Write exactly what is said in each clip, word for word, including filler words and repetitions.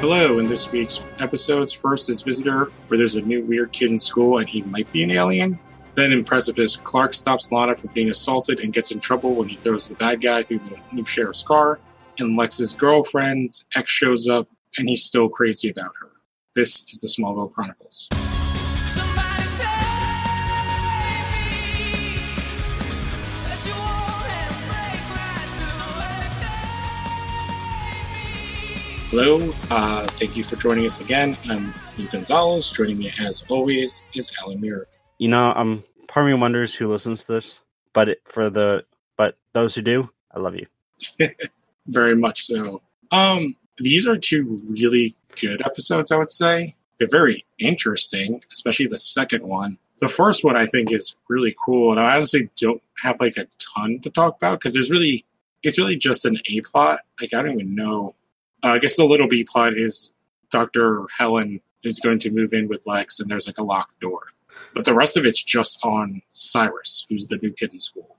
Hello, in this week's episodes, first is Visitor, where there's a new weird kid in school and he might be an alien. Then in Precipice, Clark stops Lana from being assaulted and gets in trouble when he throws the bad guy through the new sheriff's car. And Lex's girlfriend's ex shows up and he's still crazy about her. This is the Smallville Chronicles. Hello, uh, thank you for joining us again. I'm Lou Gonzalez. Joining me, as always, is Alan Muir. You know, um, part of me wonders who listens to this, but it, for the but those who do, I love you. Very much so. Um, these are two really good episodes, I would say. They're very interesting, especially the second one. The first one, I think, is really cool, and I honestly don't have like a ton to talk about because there's really it's really just an A plot. Like, I don't even know. Uh, I guess the little B plot is Doctor Helen is going to move in with Lex, and there's like a locked door. But the rest of it's just on Cyrus, who's the new kid in school.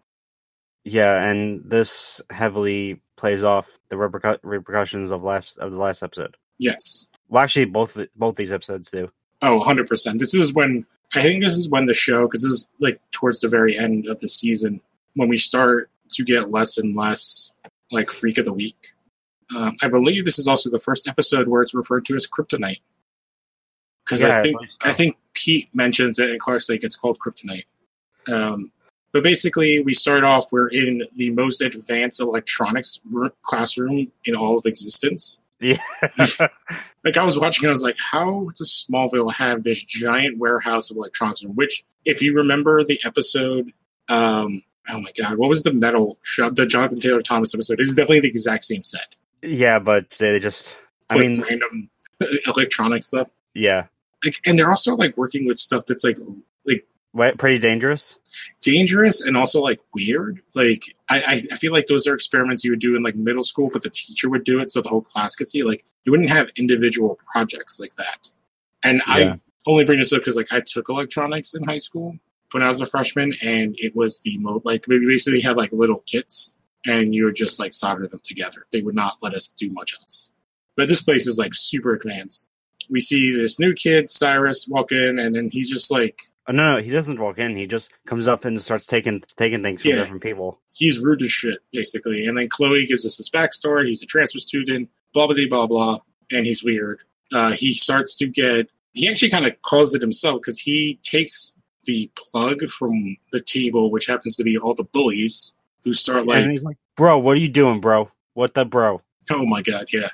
Yeah, and this heavily plays off the repercu- repercussions of last of the last episode. Yes. Well, actually, both both these episodes do. Oh, one hundred percent. This is when, I think this is when the show, because this is like towards the very end of the season, when we start to get less and less like Freak of the Week. Um, I believe this is also the first episode where it's referred to as Kryptonite. Because yeah, I think so. I think Pete mentions it, and Clark's like, it's called Kryptonite. Um, but basically, we start off, we're in the most advanced electronics classroom in all of existence. Yeah. Like, I was watching, I was like, how does Smallville have this giant warehouse of electronics? Which, if you remember the episode... Um, oh, my God. What was the metal shop? The Jonathan Taylor Thomas episode. This is definitely the exact same set. Yeah, but they just... I like mean... Random electronic stuff. Yeah. Like, and they're also, like, working with stuff that's, like... like what, pretty dangerous? Dangerous and also, like, weird. Like, I, I feel like those are experiments you would do in, like, middle school, but the teacher would do it so the whole class could see. Like, you wouldn't have individual projects like that. And yeah. I only bring this up because, like, I took electronics in high school when I was a freshman, and it was the mode... Like, we basically had, like, little kits... And you would just, like, solder them together. They would not let us do much else. But this place is, like, super advanced. We see this new kid, Cyrus, walk in, and then he's just, like... Oh, no, no, he doesn't walk in. He just comes up and starts taking taking things from yeah, different people. He's rude as shit, basically. And then Chloe gives us his backstory. He's a transfer student, blah, blah, blah, blah. And he's weird. Uh, he starts to get... He actually kind of calls it himself, because he takes the plug from the table, which happens to be all the bullies... Who start like, and he's like, bro, what are you doing, bro? What the bro? Oh my God, yeah.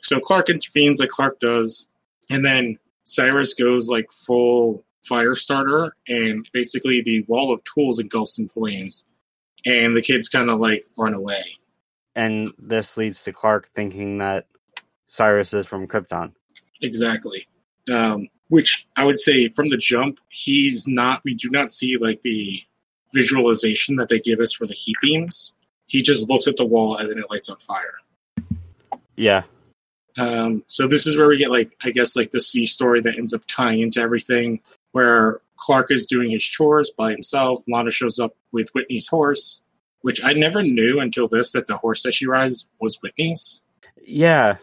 So Clark intervenes like Clark does, and then Cyrus goes like full fire starter, and basically the wall of tools engulfs in flames, and the kids kind of like run away. And this leads to Clark thinking that Cyrus is from Krypton. Exactly. Um, which I would say from the jump, he's not. We do not see like the visualization that they give us for the heat beams. He just looks at the wall and then it lights on fire. Yeah. Um, so this is where we get like, I guess like the C story that ends up tying into everything, where Clark is doing his chores by himself. Lana shows up with Whitney's horse, which I never knew until this, that the horse that she rides was Whitney's. Yeah.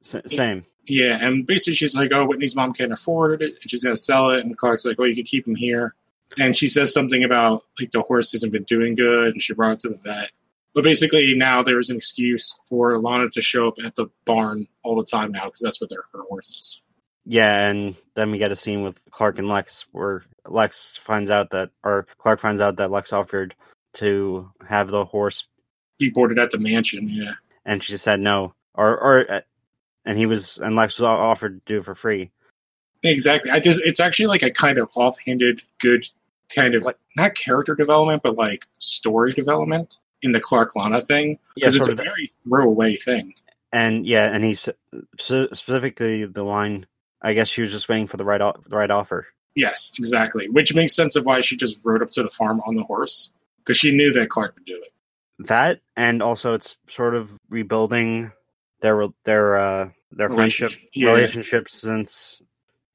S- same. Yeah. And basically she's like, oh, Whitney's mom can't afford it. And she's going to sell it. And Clark's like, oh, you can keep him here. And she says something about, like, the horse hasn't been doing good, and she brought it to the vet. But basically, now there is an excuse for Lana to show up at the barn all the time now, because that's what their, her horse is. Yeah, and then we get a scene with Clark and Lex, where Lex finds out that, or Clark finds out that Lex offered to have the horse be boarded at the mansion, yeah. And she said no. Or, or, and he was, and Lex was offered to do it for free. Exactly. I just, it's actually, like, a kind of offhanded, good kind of, like, not character development, but, like, story development in the Clark-Lana thing. Because yeah, it's a that. very throwaway thing. And, yeah, and he's specifically the line, I guess she was just waiting for the right, the right offer. Yes, exactly. Which makes sense of why she just rode up to the farm on the horse. Because she knew that Clark would do it. That, and also it's sort of rebuilding their, their, uh, their Relationship. friendship, yeah. relationship since...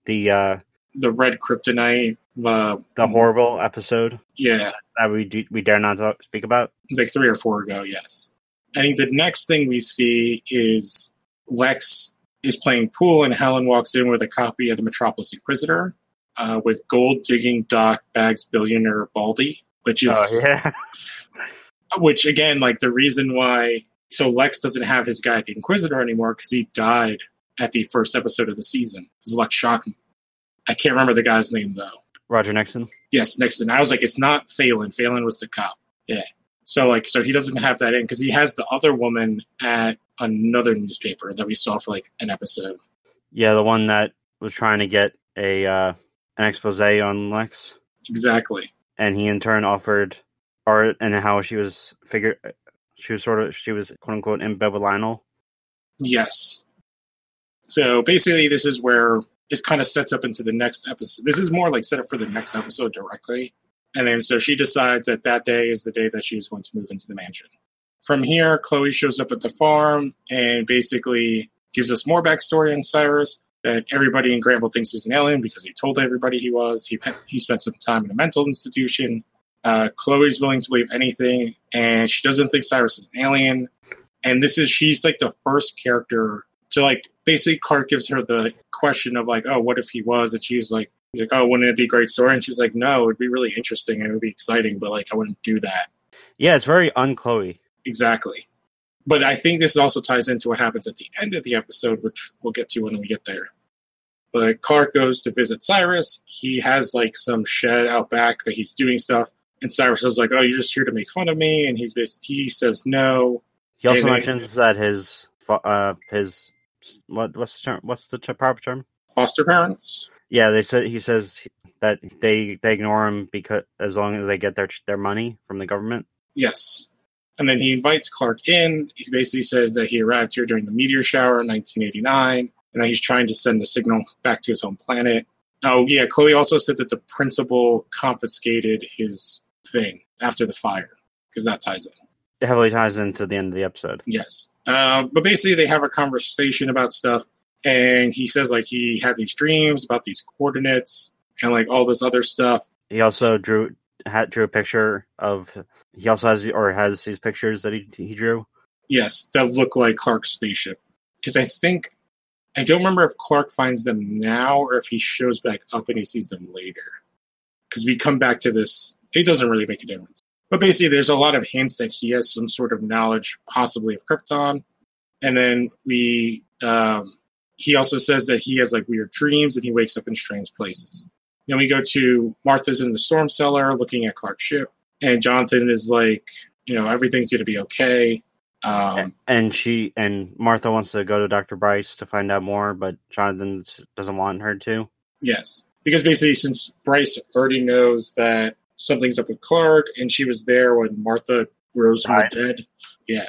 The uh, the red kryptonite, uh, the horrible episode, yeah, that we do, we dare not talk, speak about. It's like three or four ago. Yes, I think the next thing we see is Lex is playing pool, and Helen walks in with a copy of the Metropolis Inquisitor uh, with gold-digging Doc Bags billionaire Baldy, which is... Oh, yeah. Which, again, like, the reason why... So Lex doesn't have his guy, the Inquisitor, anymore because he died at the first episode of the season. Because Lex shot him. I can't remember the guy's name, though. Roger Nixon? Yes, Nixon. I was like, it's not Phelan. Phelan was the cop. Yeah. So, like, so he doesn't have that in because he has the other woman at another newspaper that we saw for, like, an episode. Yeah, the one that was trying to get a uh, an expose on Lex. Exactly. And he, in turn, offered art and how she was figured... She was sort of, she was quote unquote in bed with Lionel. Yes. So basically, this is where it kind of sets up into the next episode. This is more like set up for the next episode directly. And then so she decides that that day is the day that she's going to move into the mansion. From here, Chloe shows up at the farm and basically gives us more backstory on Cyrus, that everybody in Granville thinks he's an alien because he told everybody he was. He, he spent some time in a mental institution. Uh, Chloe's willing to believe anything, and she doesn't think Cyrus is an alien. And this is, she's like the first character to like, basically Clark gives her the question of like, oh, what if he was? And she's like, he's like, oh, wouldn't it be a great story? And she's like, no, it'd be really interesting and it'd be exciting, but like, I wouldn't do that. Yeah, it's very un-Chloe. Exactly. But I think this also ties into what happens at the end of the episode, which we'll get to when we get there. But Clark goes to visit Cyrus. He has like some shed out back that he's doing stuff. And Cyrus is like, oh, you're just here to make fun of me. And he's basically, he says no. He also and mentions I, that his, uh, his what, what's the term? What's the proper term? Foster parents. Yeah, they said he says that they they ignore him because as long as they get their their money from the government. Yes. And then he invites Clark in. He basically says that he arrived here during the meteor shower in nineteen eighty-nine, and that he's trying to send the signal back to his home planet. Oh, yeah. Chloe also said that the principal confiscated his thing after the fire, because that ties in. It heavily ties into the end of the episode. Yes. Um, but basically, they have a conversation about stuff, and he says, like, he had these dreams about these coordinates and, like, all this other stuff. He also drew had, drew a picture of... He also has, or has these pictures that he, he drew. Yes, that look like Clark's spaceship. Because I think... I don't remember if Clark finds them now or if he shows back up and he sees them later. Because we come back to this, it doesn't really make a difference. But basically, there's a lot of hints that he has some sort of knowledge, possibly of Krypton. And then we, um, he also says that he has like weird dreams and he wakes up in strange places. Then we go to Martha's in the storm cellar looking at Clark's ship. And Jonathan is like, you know, everything's going to be okay. Um, and she and Martha wants to go to Doctor Bryce to find out more, but Jonathan doesn't want her to. Yes, because basically, since Bryce already knows that something's up with Clark, and she was there when Martha rose from the dead. Yeah,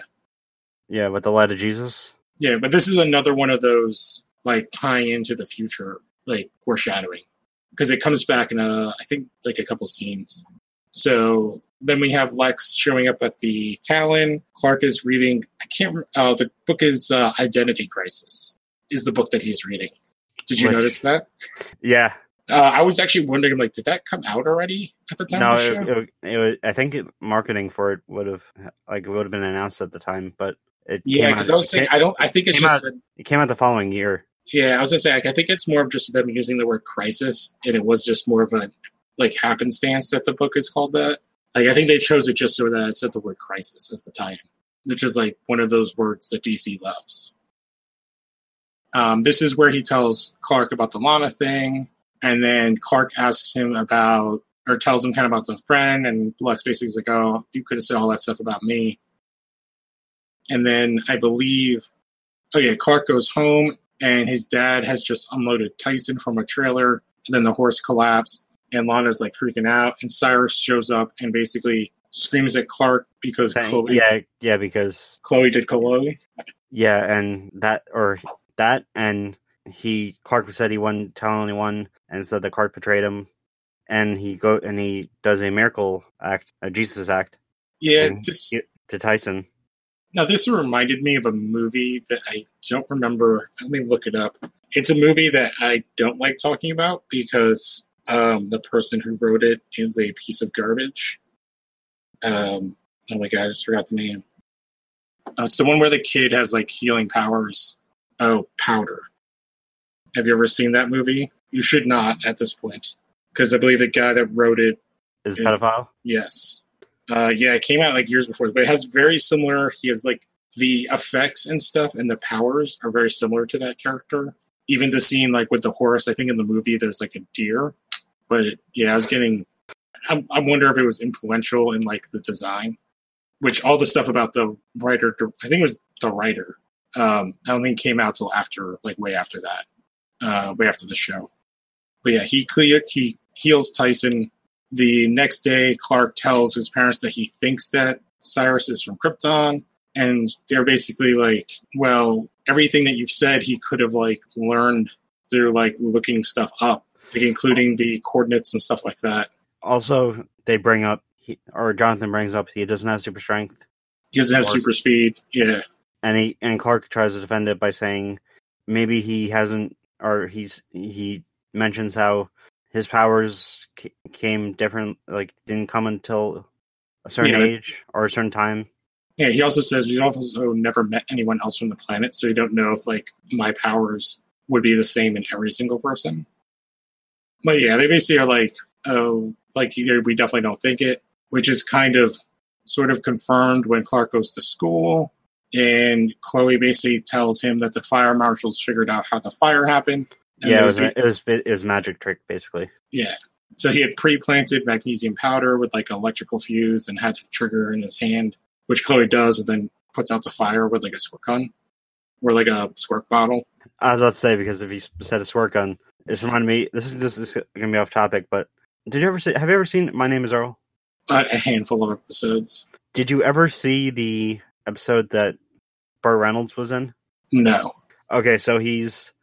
yeah, with the light of Jesus. Yeah, but this is another one of those like tying into the future, like foreshadowing, because it comes back in a, I think, like a couple scenes. So. Then we have Lex showing up at the Talon. Clark is reading, I can't remember, uh, the book is uh, Identity Crisis, is the book that he's reading. Did you Which, notice that? Yeah. Uh, I was actually wondering, I'm like, did that come out already at the time no, of the show? It, it, it was, I think it, marketing for it would have like it would have been announced at the time, but it Yeah, because I was saying, I don't, I think it's it just... Out, a, it came out the following year. Yeah, I was going to say, like, I think it's more of just them using the word crisis, and it was just more of a like happenstance that the book is called that. Like, I think they chose it just so that it said the word crisis as the tie-in, which is like one of those words that D C loves. Um, this is where he tells Clark about the Lana thing, and then Clark asks him about, or tells him kind of about the friend, and Lex basically is like, oh, you could have said all that stuff about me. And then I believe, oh yeah, Clark goes home, and his dad has just unloaded Tyson from a trailer, and then the horse collapsed. And Lana's like freaking out, and Cyrus shows up and basically screams at Clark because Thank, Chloe, yeah, yeah, because Chloe did Chloe, yeah, and that or that, and he Clark said he wouldn't tell anyone, and said that Clark betrayed him, and he go and he does a miracle act, a Jesus act, yeah, this, to Tyson. Now this reminded me of a movie that I don't remember. Let me look it up. It's a movie that I don't like talking about because. Um, the person who wrote it is a piece of garbage. Um, oh my god, I just forgot the name. Uh, it's the one where the kid has like healing powers. Oh, Powder. Have you ever seen that movie? You should not at this point, because I believe the guy that wrote it is, is a pedophile. Yes. Uh, yeah, it came out like years before, but it has very similar. He has like the effects and stuff, and the powers are very similar to that character. Even the scene like with the horse, I think in the movie there's like a deer, but it, yeah, I was getting. I, I wonder if it was influential in like the design, which all the stuff about the writer. I think it was the writer. Um, I don't think it came out till after, like way after that, uh, way after the show. But yeah, he clear he heals Tyson. The next day, Clark tells his parents that he thinks that Cyrus is from Krypton, and they're basically like, well, everything that you've said, he could have like learned through like looking stuff up, like, including the coordinates and stuff like that. Also, they bring up, he, or Jonathan brings up, he doesn't have super strength. He doesn't have super speed, yeah. And he and Clark tries to defend it by saying maybe he hasn't, or he's he mentions how his powers came different, like didn't come until a certain yeah, age or a certain time. Yeah, he also says we've also never met anyone else from the planet, so you don't know if like my powers would be the same in every single person. But yeah, they basically are like, oh, like we definitely don't think it, which is kind of sort of confirmed when Clark goes to school, and Chloe basically tells him that the fire marshals figured out how the fire happened. And yeah, it was, it was it was magic trick, basically. Yeah. So he had pre-planted magnesium powder with, like, electrical fuse and had the trigger in his hand, which Chloe does, and then puts out the fire with, like, a squirt gun or, like, a squirt bottle. I was about to say, because if you said a squirt gun, this reminded me, this is, this is going to be off topic, but did you ever see, have you ever seen My Name is Earl? Uh, a handful of episodes. Did you ever see the episode that Burt Reynolds was in? No. Okay, so he's...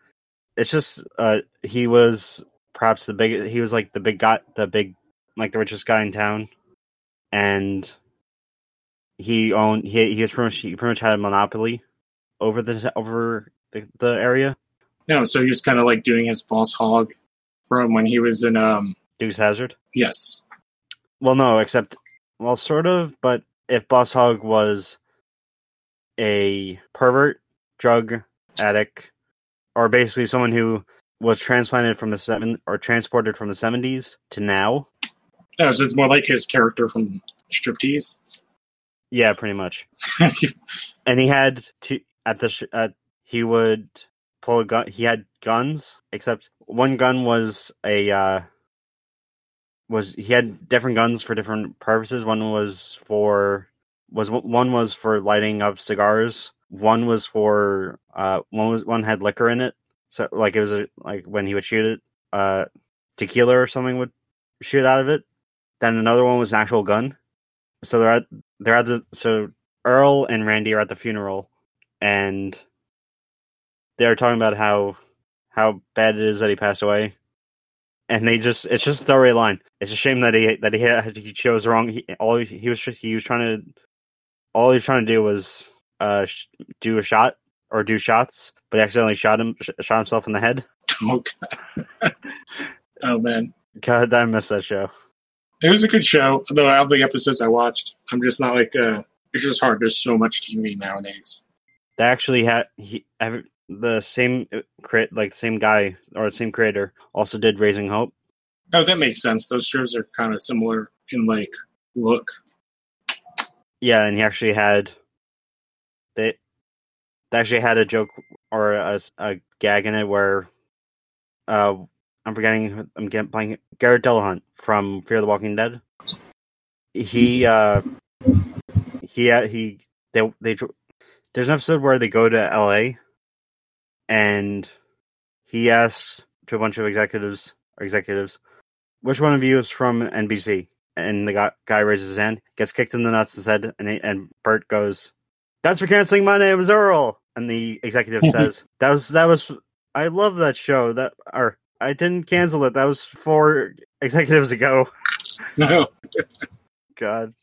It's just uh, he was perhaps the big. He was like the big guy, the big like the richest guy in town, and he owned. He he was pretty much, he pretty much had a monopoly over the over the, the area. No, so he was kind of like doing his Boss Hog from when he was in um Dukes of Hazzard. Yes. Well, no, except well, sort of. But if Boss Hog was a pervert, drug addict, or basically someone who was transplanted from the seven or transported from the seventies to now. Oh, so it's more like his character from Striptease. Yeah, pretty much. And he had to at the sh- at, he would pull a gun. He had guns, except one gun was a uh, was he had different guns for different purposes. One was for was one was for lighting up cigars. One was for uh, one was one had liquor in it, so like it was a, like when he would shoot it, uh, tequila or something would shoot out of it. Then another one was an actual gun. So they're at they're at the so Earl and Randy are at the funeral, and they're talking about how how bad it is that he passed away, and they just it's just a throwaway line. It's a shame that he that he had, he chose wrong. He, all he, he was he was trying to all he was trying to do was. Uh, sh- do a shot or do shots, but he accidentally shot him, sh- shot himself in the head. Oh, God. Oh man, God, I missed that show. It was a good show, though. All the episodes I watched, I'm just not like. Uh, it's just hard. There's so much T V nowadays. They actually had he have, the same create like same guy or the same creator also did Raising Hope. Oh, that makes sense. Those shows are kind of similar in like look. Yeah, and he actually had. They, they actually had a joke or a, a gag in it where uh, I'm forgetting. I'm getting, playing Garrett Dillahunt from Fear the Walking Dead. He uh, he he they they there's an episode where they go to L A and he asks to a bunch of executives or executives, which one of you is from N B C? And the guy, guy raises his hand, gets kicked in the nuts, and said, and he, and Bert goes. That's for canceling My Name is Earl. And the executive says, that was, that was, I love that show. That, or I didn't cancel it. That was four executives ago. No. God.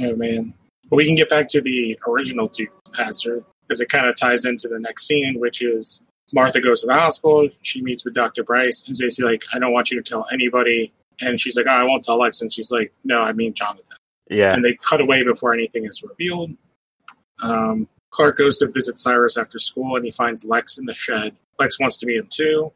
Oh, man. But we can get back to the original Duke Hazard because it kind of ties into the next scene, which is Martha goes to the hospital. She meets with Doctor Bryce. He's basically like, I don't want you to tell anybody. And she's like, oh, I won't tell Lex. And she's like, no, I mean Jonathan. Yeah. And they cut away before anything is revealed. Um, Clark goes to visit Cyrus after school, and he finds Lex in the shed. Lex wants to meet him, too.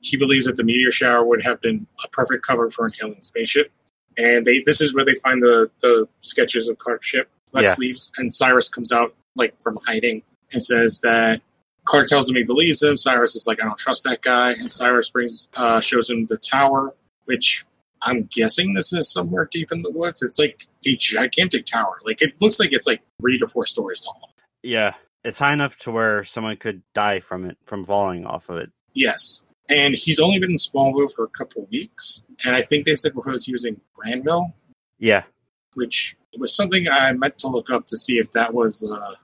He believes that the meteor shower would have been a perfect cover for an alien spaceship. And they this is where they find the, the sketches of Clark's ship. Lex yeah. leaves, and Cyrus comes out like from hiding and says that Clark tells him he believes him. Cyrus is like, I don't trust that guy. And Cyrus brings uh, shows him the tower, which I'm guessing this is somewhere deep in the woods. It's like a gigantic tower. Like it looks like it's like three to four stories tall. Yeah, it's high enough to where someone could die from it, from falling off of it. Yes, and he's only been in Smallville for a couple weeks, and I think they said he was using Granville. Yeah. Which was something I meant to look up to see if that was uh,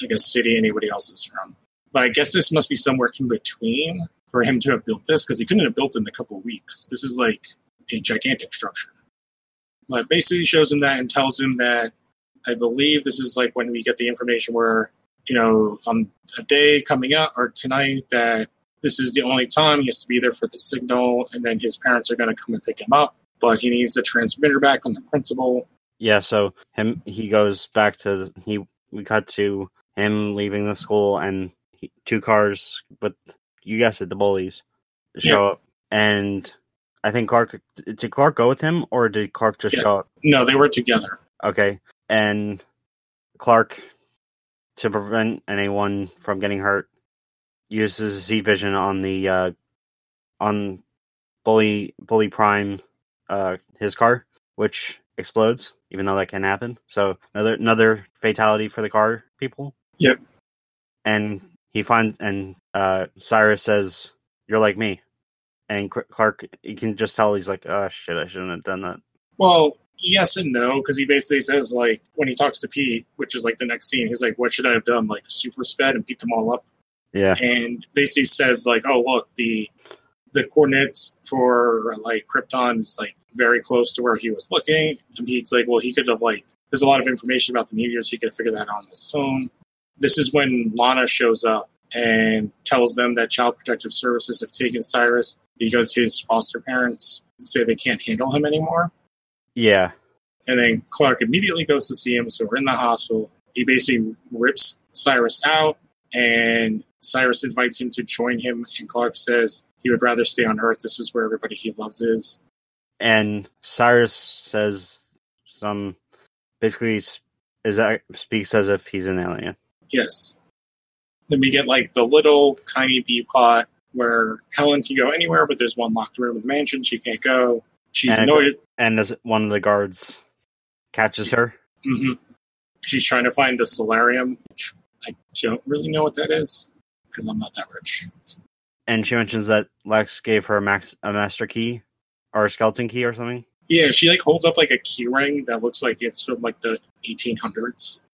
like a city anybody else is from. But I guess this must be somewhere in between for him to have built this, because he couldn't have built it in a couple weeks. This is like a gigantic structure. But basically shows him that and tells him that I believe this is like when we get the information where, you know, on a day coming up or tonight that this is the only time he has to be there for the signal, and then his parents are going to come and pick him up, but he needs the transmitter back from the principal. Yeah, so him he goes back to, the, he. we cut to him leaving the school, and he, two cars, but you guessed it, the bullies, show yeah. up, and I think Clark, did Clark go with him, or did Clark just yeah. show up? No, they were together. Okay. And Clark, to prevent anyone from getting hurt, uses Z-Vision on the uh, on Bully Bully Prime, uh, his car, which explodes, even though that can happen. So another another fatality for the car people. Yep. And he finds and uh, Cyrus says, "You're like me," and Clark, you can just tell he's like, "Oh shit, I shouldn't have done that." Well. Yes and no, because he basically says, like, when he talks to Pete, which is, like, the next scene, he's like, what should I have done? Like, super sped and beat them all up? Yeah. And basically says, like, oh, look, the the coordinates for, like, Krypton is, like, very close to where he was looking. And Pete's like, well, he could have, like, there's a lot of information about the meteors. He could figure that out on his own. This is when Lana shows up and tells them that Child Protective Services have taken Cyrus because his foster parents say they can't handle him anymore. Yeah. And then Clark immediately goes to see him, so we're in the hospital. He basically rips Cyrus out, and Cyrus invites him to join him, and Clark says he would rather stay on Earth. This is where everybody he loves is. And Cyrus says some, basically is speaks as if he's an alien. Yes. Then we get, like, the little tiny B-plot where Helen can go anywhere, but there's one locked room in the mansion. She can't go. She's and, annoyed. And as one of the guards catches her. Mm-hmm. She's trying to find the solarium, which I don't really know what that is, because I'm not that rich. And she mentions that Lex gave her a, max, a master key, or a skeleton key or something. Yeah, she like holds up like a key ring that looks like it's from like the eighteen hundreds.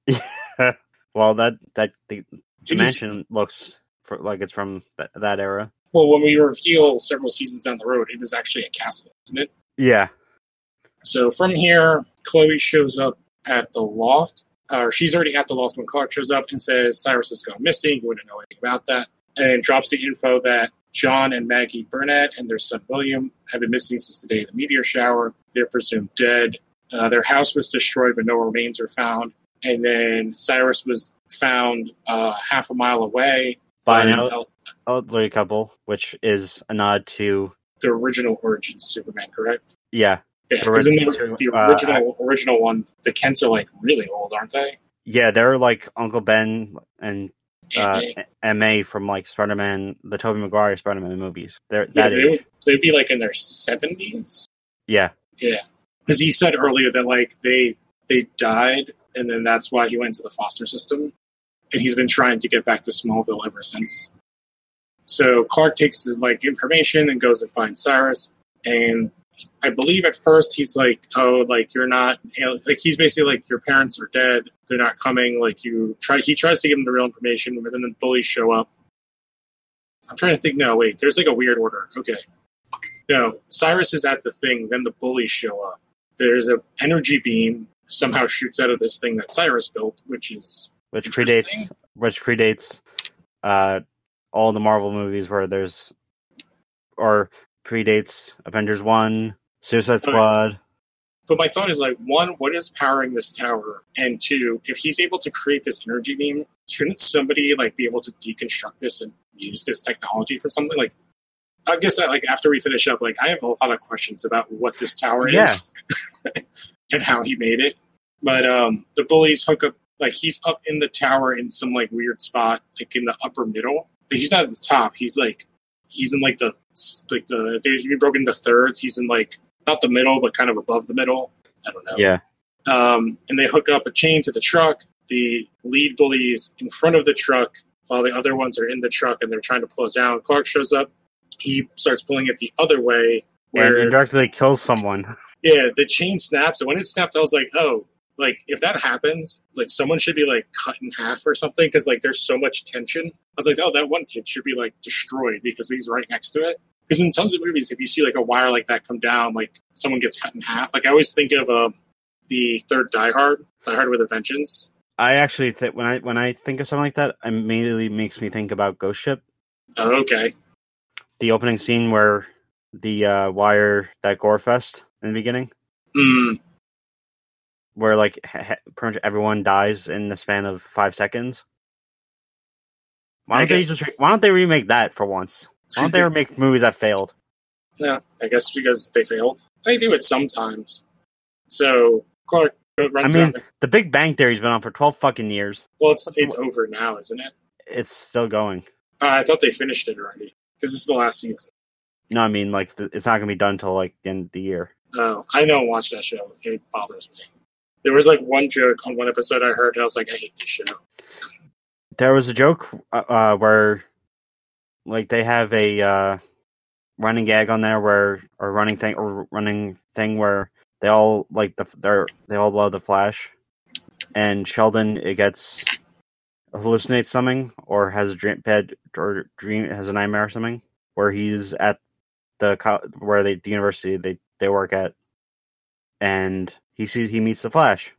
Well, that, that the mansion is, looks for, like it's from that, that era. Well, when we reveal several seasons down the road, it is actually a castle, isn't it? Yeah. So from here, Chloe shows up at the loft. Uh, she's already at the loft when Clark shows up and says Cyrus has gone missing. You wouldn't know anything about that. And drops the info that John and Maggie Burnett and their son William have been missing since the day of the meteor shower. They're presumed dead. Uh, their house was destroyed, but no remains are found. And then Cyrus was found uh, half a mile away by, by an el- elderly couple, which is a nod to the original origin of Superman, correct? Yeah. Yeah, because in the, the original uh, original one, the Kents are, like, really old, aren't they? Yeah, they're, like, Uncle Ben and uh, M A from, like, Spider-Man, the Tobey Maguire Spider-Man movies. They're yeah, that they age. Would, they'd be, like, in their seventies? Yeah. Yeah. Because he said earlier that, like, they they died, and then that's why he went to the foster system. And he's been trying to get back to Smallville ever since. So Clark takes his, like, information and goes and finds Cyrus. And I believe at first he's like, oh, like, you're not... Like, he's basically like, your parents are dead. They're not coming. Like, you try... He tries to give him the real information, but then the bullies show up. I'm trying to think. No, wait. There's, like, a weird order. Okay. No. Cyrus is at the thing. Then the bullies show up. There's an energy beam somehow shoots out of this thing that Cyrus built, which is... Which predates... Which predates... Uh... all the Marvel movies where there's, or predates Avengers one, Suicide Squad. But my thought is, like, one, what is powering this tower? And two, if he's able to create this energy beam, shouldn't somebody, like, be able to deconstruct this and use this technology for something? Like, I guess, I, like, after we finish up, like, I have a lot of questions about what this tower yeah. is and how he made it. But um, the bullies hook up, like, he's up in the tower in some, like, weird spot, like, in the upper middle. But he's not at the top. He's, like, he's in, like, the, like, the, he'd be broken into thirds. He's in, like, not the middle, but kind of above the middle. I don't know. Yeah. Um, and they hook up a chain to the truck. The lead bullies in front of the truck while the other ones are in the truck and they're trying to pull it down. Clark shows up. He starts pulling it the other way. Where, and indirectly kills someone. Yeah, the chain snaps. And when it snapped, I was like, oh, like, if that happens, like, someone should be, like, cut in half or something because, like, there's so much tension. I was like, oh, that one kid should be, like, destroyed because he's right next to it. Because in tons of movies, if you see, like, a wire like that come down, like, someone gets cut in half. Like, I always think of uh, the third Die Hard, Die Hard with a Vengeance. I actually think, when I when I think of something like that, it immediately makes me think about Ghost Ship. Oh, okay. The opening scene where the uh, wire, that gore fest in the beginning. Mm. Where, like, ha- pretty much everyone dies in the span of five seconds. Why don't, guess- they just re- why don't they remake that for once? Why don't they ever make movies that failed? Yeah, I guess because they failed. They do it sometimes. So, Clark runs I mean, around. The Big Bang Theory's been on for twelve fucking years. Well, it's it's over now, isn't it? It's still going. Uh, I thought they finished it already. Because this is the last season. No, I mean, like, the, it's not going to be done until, like, the end of the year. Oh, I don't watch that show. It bothers me. There was, like, one joke on one episode I heard, and I was like, I hate this show. There was a joke uh, where... Like, they have a uh, running gag on there where, or running thing, or running thing where they all like the they they all love the Flash, and Sheldon it gets hallucinates something or has a dream bed or dream has a nightmare or something where he's at the where they the university they, they work at, and he sees he meets the Flash,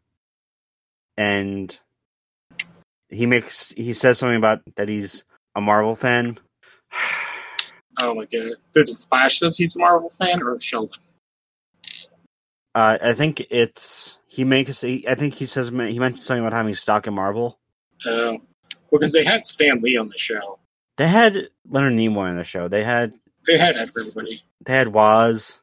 and he makes he says something about that he's a Marvel fan. Oh my god. Did the Flash says he's a Marvel fan or Sheldon? Uh, I think it's he makes he, I think he says he mentioned something about having stock in Marvel. Oh. Uh, well, because they had Stan Lee on the show. They had Leonard Nimoy on the show. They had They had everybody. They had Waz.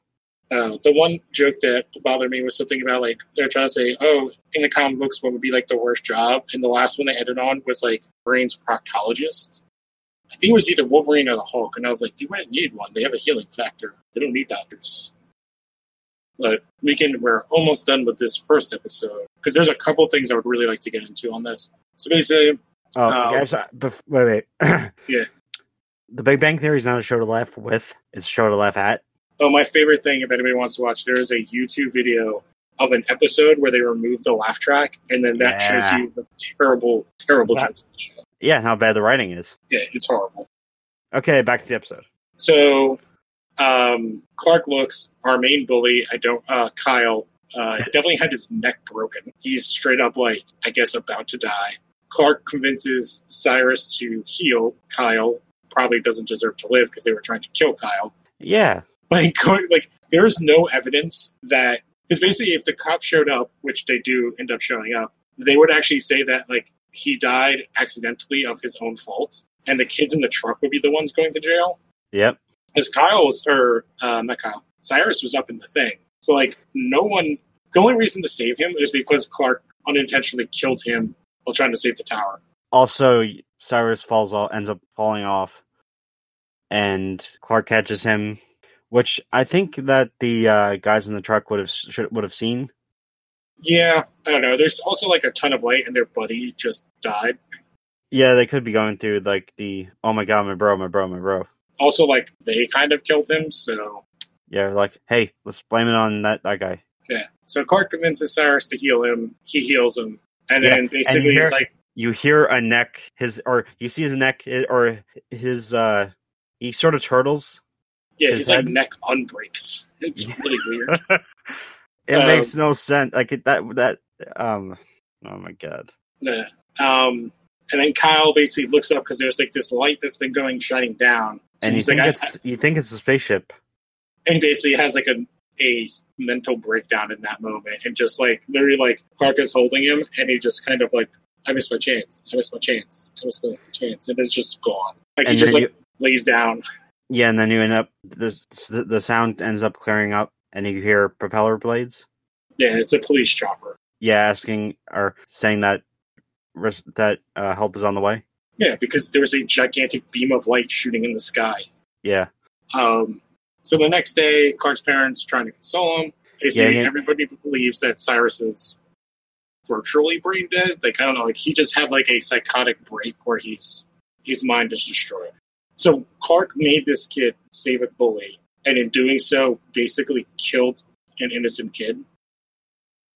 Uh, the one joke that bothered me was something about, like, they're trying to say, oh, in the comic books what would be, like, the worst job, and the last one they ended on was, like, Wolverine's proctologist. I think it was either Wolverine or the Hulk, and I was like, they wouldn't need one. They have a healing factor. They don't need doctors. But we can, we're almost done with this first episode, because there's a couple things I would really like to get into on this. So basically... Oh, um, guys, I, bef- wait, wait. Yeah. The Big Bang Theory is not a show to laugh with. It's a show to laugh at. Oh, my favorite thing, if anybody wants to watch, there is a YouTube video of an episode where they remove the laugh track, and then that yeah. shows you the terrible, terrible wow. jokes of the show. Yeah, and how bad the writing is. Yeah, it's horrible. Okay, back to the episode. So, um, Clark looks, our main bully, I don't, uh, Kyle, uh, definitely had his neck broken. He's straight up, like, I guess, about to die. Clark convinces Cyrus to heal Kyle. Probably doesn't deserve to live because they were trying to kill Kyle. Yeah. Like, like there's no evidence that, because basically if the cops showed up, which they do end up showing up, they would actually say that, like, he died accidentally of his own fault, and the kids in the truck would be the ones going to jail. Yep. Because Kyle was, or um, not Kyle, Cyrus was up in the thing. So, like, no one, the only reason to save him is because Clark unintentionally killed him while trying to save the tower. Also, Cyrus falls off, ends up falling off, and Clark catches him, which I think that the uh, guys in the truck would have should, would have seen. Yeah, I don't know. There's also, like, a ton of light, and their buddy just died. Yeah, they could be going through, like, the, oh my god, my bro, my bro, my bro. Also, like, they kind of killed him, so... Yeah, like, hey, let's blame it on that, that guy. Yeah, so Clark convinces Cyrus to heal him. He heals him. And yeah. then basically and hear, he's like... You hear a neck, his or you see his neck, or his, uh... He sort of turtles. Yeah, his he's head. Like, neck unbreaks. It's really weird. It um, makes no sense. Like it, that, that, um, oh my god. Nah. Um, and then Kyle basically looks up because there's, like, this light that's been going shining down, and, and you he's think like, it's I, I, you think it's a spaceship, and he basically has, like, a a mental breakdown in that moment, and just like literally like Clark is holding him and he just kind of like, I missed my chance. I missed my chance. I missed my chance. And it's just gone. Like and he just like you, lays down. Yeah, and then you end up, the, the sound ends up clearing up and you hear propeller blades. Yeah, it's a police chopper. Yeah, asking or saying that that uh, help is on the way. Yeah, because there was a gigantic beam of light shooting in the sky. Yeah. Um. So the next day, Clark's parents are trying to console him. They say yeah, yeah. everybody believes that Cyrus is virtually brain dead. Like, I don't know, like he just had like a psychotic break where he's his mind is destroyed. So Clark made this kid save a bully, and in doing so, basically killed an innocent kid.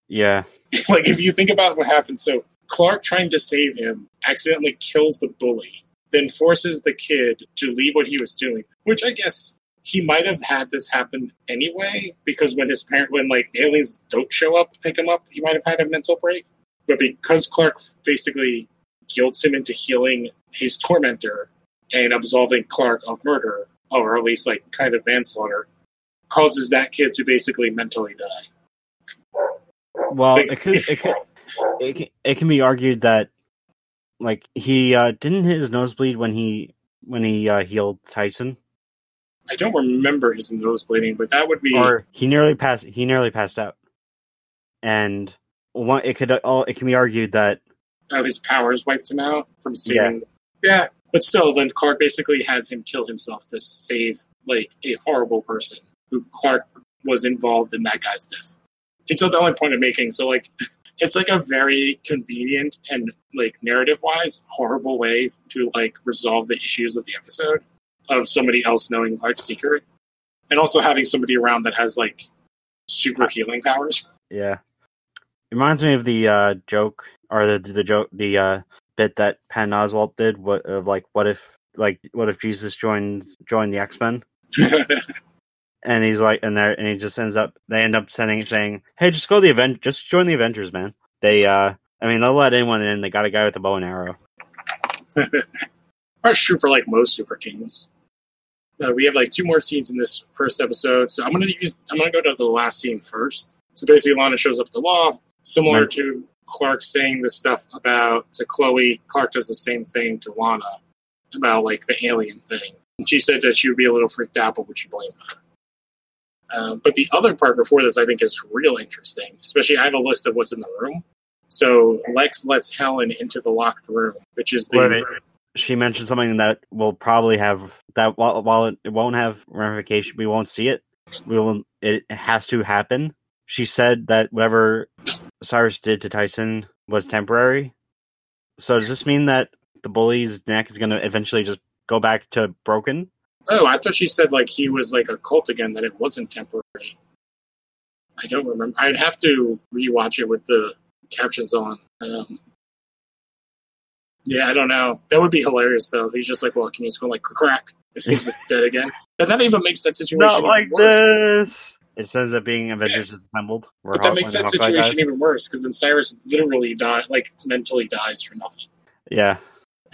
Yeah. Like, if you think about what happened, so Clark, trying to save him, accidentally kills the bully, then forces the kid to leave what he was doing, which I guess he might have had this happen anyway, because when his parent, when like aliens don't show up to pick him up, he might have had a mental break. But because Clark basically guilts him into healing his tormentor and absolving Clark of murder, or at least like kind of manslaughter, causes that kid to basically mentally die. Well, it could, it could, it can, it can be argued that, like, he uh, didn't hit his nosebleed when he when he uh, healed Tyson. I don't remember his nosebleeding, but that would be. Or he nearly passed. He nearly passed out, and one, it could. All it can be argued that oh, his powers wiped him out from saving. Yeah. yeah, but still, then Clark basically has him kill himself to save like a horrible person who Clark was involved in that guy's death. It's the only point I'm making. So, like, it's, like, a very convenient and, like, narrative-wise, horrible way to, like, resolve the issues of the episode of somebody else knowing Clark's secret. And also having somebody around that has, like, super healing powers. Yeah. It reminds me of the uh, joke, or the the joke, the uh, bit that Patton Oswalt did, what, of, like, what if, like, what if Jesus joins, joined the X-Men? And he's like, and there, and he just ends up. They end up sending, saying, "Hey, just go to the event. Just join the Avengers, man." They, uh, I mean, they'll let anyone in. They got a guy with a bow and arrow. That's true for like most super teams. Uh, we have like two more scenes in this first episode, so I'm gonna use. I'm gonna go to the last scene first. So basically, Lana shows up at the loft, similar right. to Clark saying this stuff about to Chloe. Clark does the same thing to Lana about like the alien thing. She said that she would be a little freaked out, but would you blame her? Uh, but the other part before this, I think, is real interesting. Especially, I have a list of what's in the room. So Lex lets Helen into the locked room, which is the. Right. She mentioned something that will probably have that while, while it, it won't have ramification, we won't see it. We will. It has to happen. She said that whatever Cyrus did to Tyson was temporary. So does this mean that the bully's neck is going to eventually just go back to broken? Oh, I thought she said, like, he was, like, a cult again, that it wasn't temporary. I don't remember. I'd have to rewatch it with the captions on. Um, yeah, I don't know. That would be hilarious, though. He's just like, well, can you just go, like, crack? If he's just dead again. But that even makes that situation Not even like worse. This! It ends up being Avengers yeah. Assembled. But that makes that situation even worse, because then Cyrus literally dies, like, mentally dies for nothing. Yeah.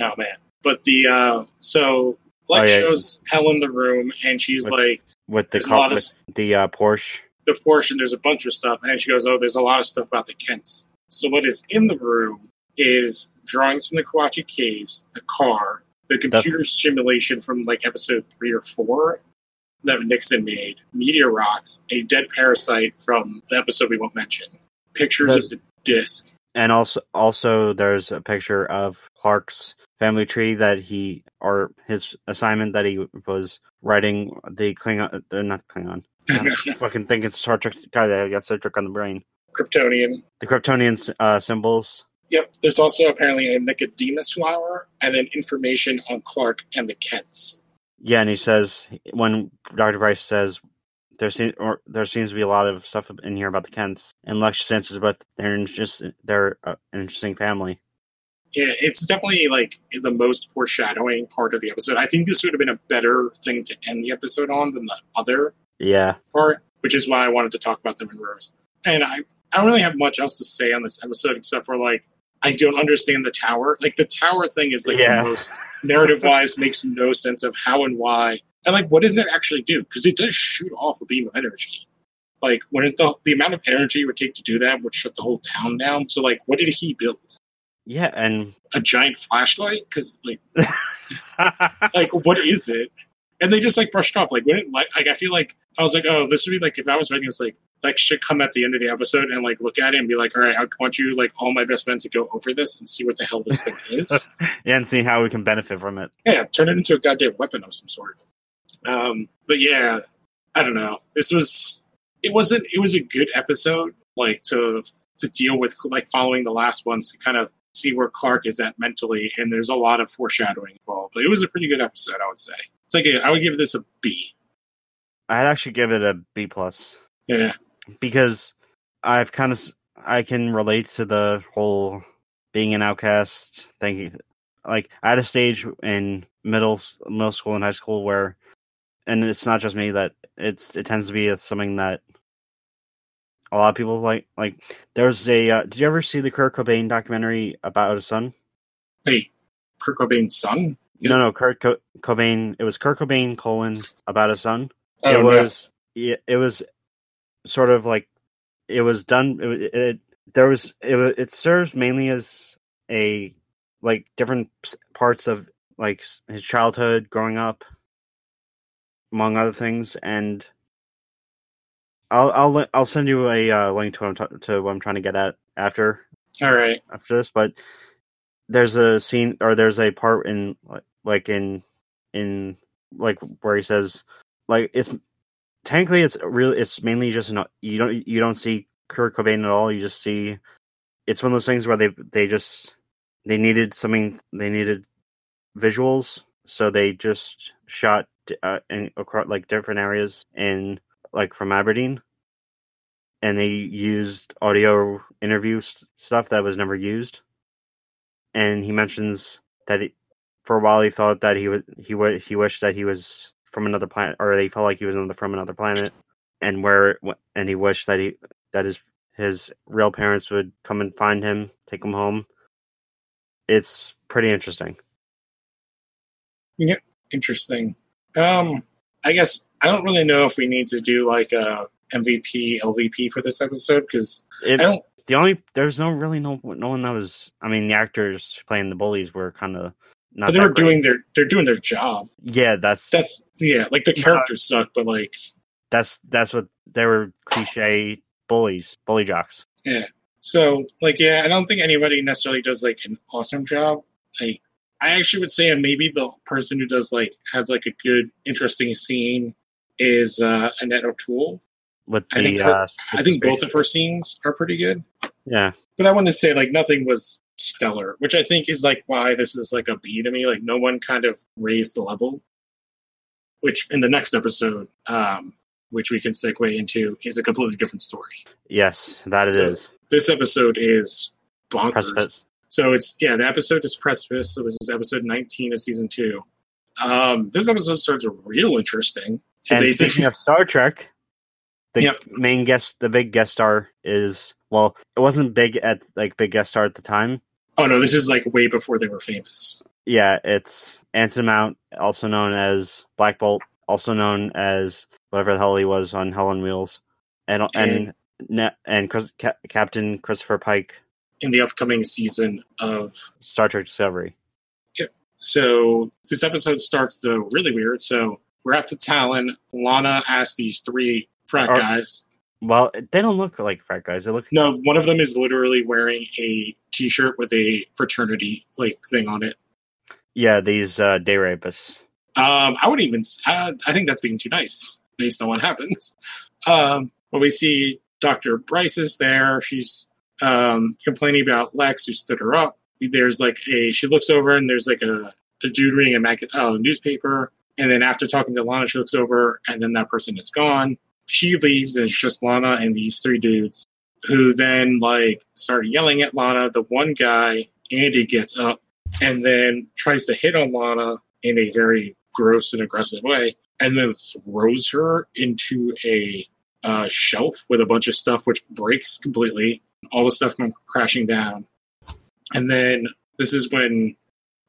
Oh, man. But the, uh, so... Lex oh, yeah. shows Helen the room, and she's with, like, "With the cop, with st- the uh, Porsche, the Porsche, and there's a bunch of stuff." And she goes, "Oh, there's a lot of stuff about the Kents." So what is in the room is drawings from the Kawachi Caves, the car, the computer That's- simulation from like episode three or four that Nixon made, meteor rocks, a dead parasite from the episode we won't mention, pictures That's- of the disc, and also also there's a picture of Clark's family tree that he, or his assignment that he was writing the Klingon, uh, not Klingon, I fucking think it's Star Trek, God, I got Star Trek on the brain. Kryptonian. The Kryptonian uh, symbols. Yep, there's also apparently a Nicodemus flower, and then information on Clark and the Kents. Yeah, and he says, when Doctor Price says, there, seem, or, there seems to be a lot of stuff in here about the Kents, and Lex answers about their, interest, their uh, interesting family. Yeah, it's definitely, like, the most foreshadowing part of the episode. I think this would have been a better thing to end the episode on than the other yeah. part, which is why I wanted to talk about them in reverse. And I, I don't really have much else to say on this episode except for, like, I don't understand the tower. Like, the tower thing is, like, yeah. the most narrative-wise makes no sense of how and why. And, like, what does it actually do? Because it does shoot off a beam of energy. Like, wouldn't the, the amount of energy it would take to do that would shut the whole town down? So, like, what did he build? Yeah, and... a giant flashlight? Because, like... like, what is it? And they just, like, brushed it off. Like, wouldn't... Like, I feel like... I was like, oh, this would be, like, if I was writing, it was, like, like, should come at the end of the episode and, like, look at it and be like, all right, I want you, like, all my best men to go over this and see what the hell this thing is. Yeah, and see how we can benefit from it. Yeah, turn it into a goddamn weapon of some sort. Um, but, yeah, I don't know. This was... It wasn't. It was a good episode, like to to deal with, like following the last ones to kind of see where Clark is at mentally. And there's a lot of foreshadowing involved, but it was a pretty good episode, I would say. It's like a, I would give this a B. I'd actually give it a B plus. Yeah, because I've kind of I can relate to the whole being an outcast thing. Like I had a stage in middle middle school and high school where, and it's not just me that it's it tends to be something that. A lot of people like like. There's a. Uh, did you ever see the Kurt Cobain documentary about his son? Hey, Kurt Cobain's son? Is no, no, Kurt Co- Cobain. It was Kurt Cobain colon about his son. Oh, it was. No. It, it was sort of like it was done. It, it there was it. It serves mainly as a like different parts of like his childhood, growing up, among other things, and. I'll I'll I'll send you a uh, link to what, I'm t- to what I'm trying to get at after. All right. After this, but there's a scene or there's a part in like in in like where he says like it's technically it's really it's mainly just an, you don't you don't see Kurt Cobain at all. You just see it's one of those things where they they just they needed something they needed visuals, so they just shot uh, in across like different areas in. Like from Aberdeen, and they used audio interview st- stuff that was never used. And he mentions that it, for a while he thought that he would he would he wished that he was from another planet, or they felt like he was on the, from another planet, and where and he wished that he that his his real parents would come and find him, take him home. It's pretty interesting. Yeah, interesting. Um. I guess I don't really know if we need to do like a M V P, L V P for this episode because I don't. The only there's no really no no one that was. I mean, the actors playing the bullies were kind of not. But they were great. doing their they're doing their job. Yeah, that's that's yeah. Like the characters uh, suck, but like that's that's what they were cliche bullies, bully jocks. Yeah. So like yeah, I don't think anybody necessarily does like an awesome job. Like. I actually would say maybe the person who does like has like a good, interesting scene is uh, Annette O'Toole. With the, I think, her, uh, I think both of her scenes are pretty good. Yeah, but I want to say like nothing was stellar, which I think is like why this is like a B to me. Like no one kind of raised the level. Which in the next episode, um, which we can segue into, is a completely different story. Yes, that it so is. This episode is bonkers. Precipice. So it's, yeah, the episode is Precipice. So this is episode nineteen of season two. Um, this episode starts real interesting. And they speaking did... of Star Trek, the yep. main guest, the big guest star is, well, it wasn't big at, like, big guest star at the time. Oh, no, this is, like, way before they were famous. Yeah, it's Anson Mount, also known as Black Bolt, also known as whatever the hell he was on Hell on Wheels, and, and, and, and Chris, Cap, Captain Christopher Pike. In the upcoming season of Star Trek Discovery. Yeah. So this episode starts though really weird. So we're at the Talon. Lana asks these three frat Are, guys. Well, they don't look like frat guys. They look no. One of them is literally wearing a T-shirt with a fraternity like thing on it. Yeah, these uh, day rapists. Um, I wouldn't even. Uh, I think that's being too nice based on what happens. Um, but we see Doctor Bryce is there. She's. Um, complaining about Lex, who stood her up. There's like a, she looks over and there's like a, a dude reading a mag- uh, newspaper. And then after talking to Lana, she looks over and then that person is gone. She leaves and it's just Lana and these three dudes who then like start yelling at Lana. The one guy, Andy, gets up and then tries to hit on Lana in a very gross and aggressive way and then throws her into a uh, shelf with a bunch of stuff, which breaks completely. All the stuff comes crashing down. And then this is when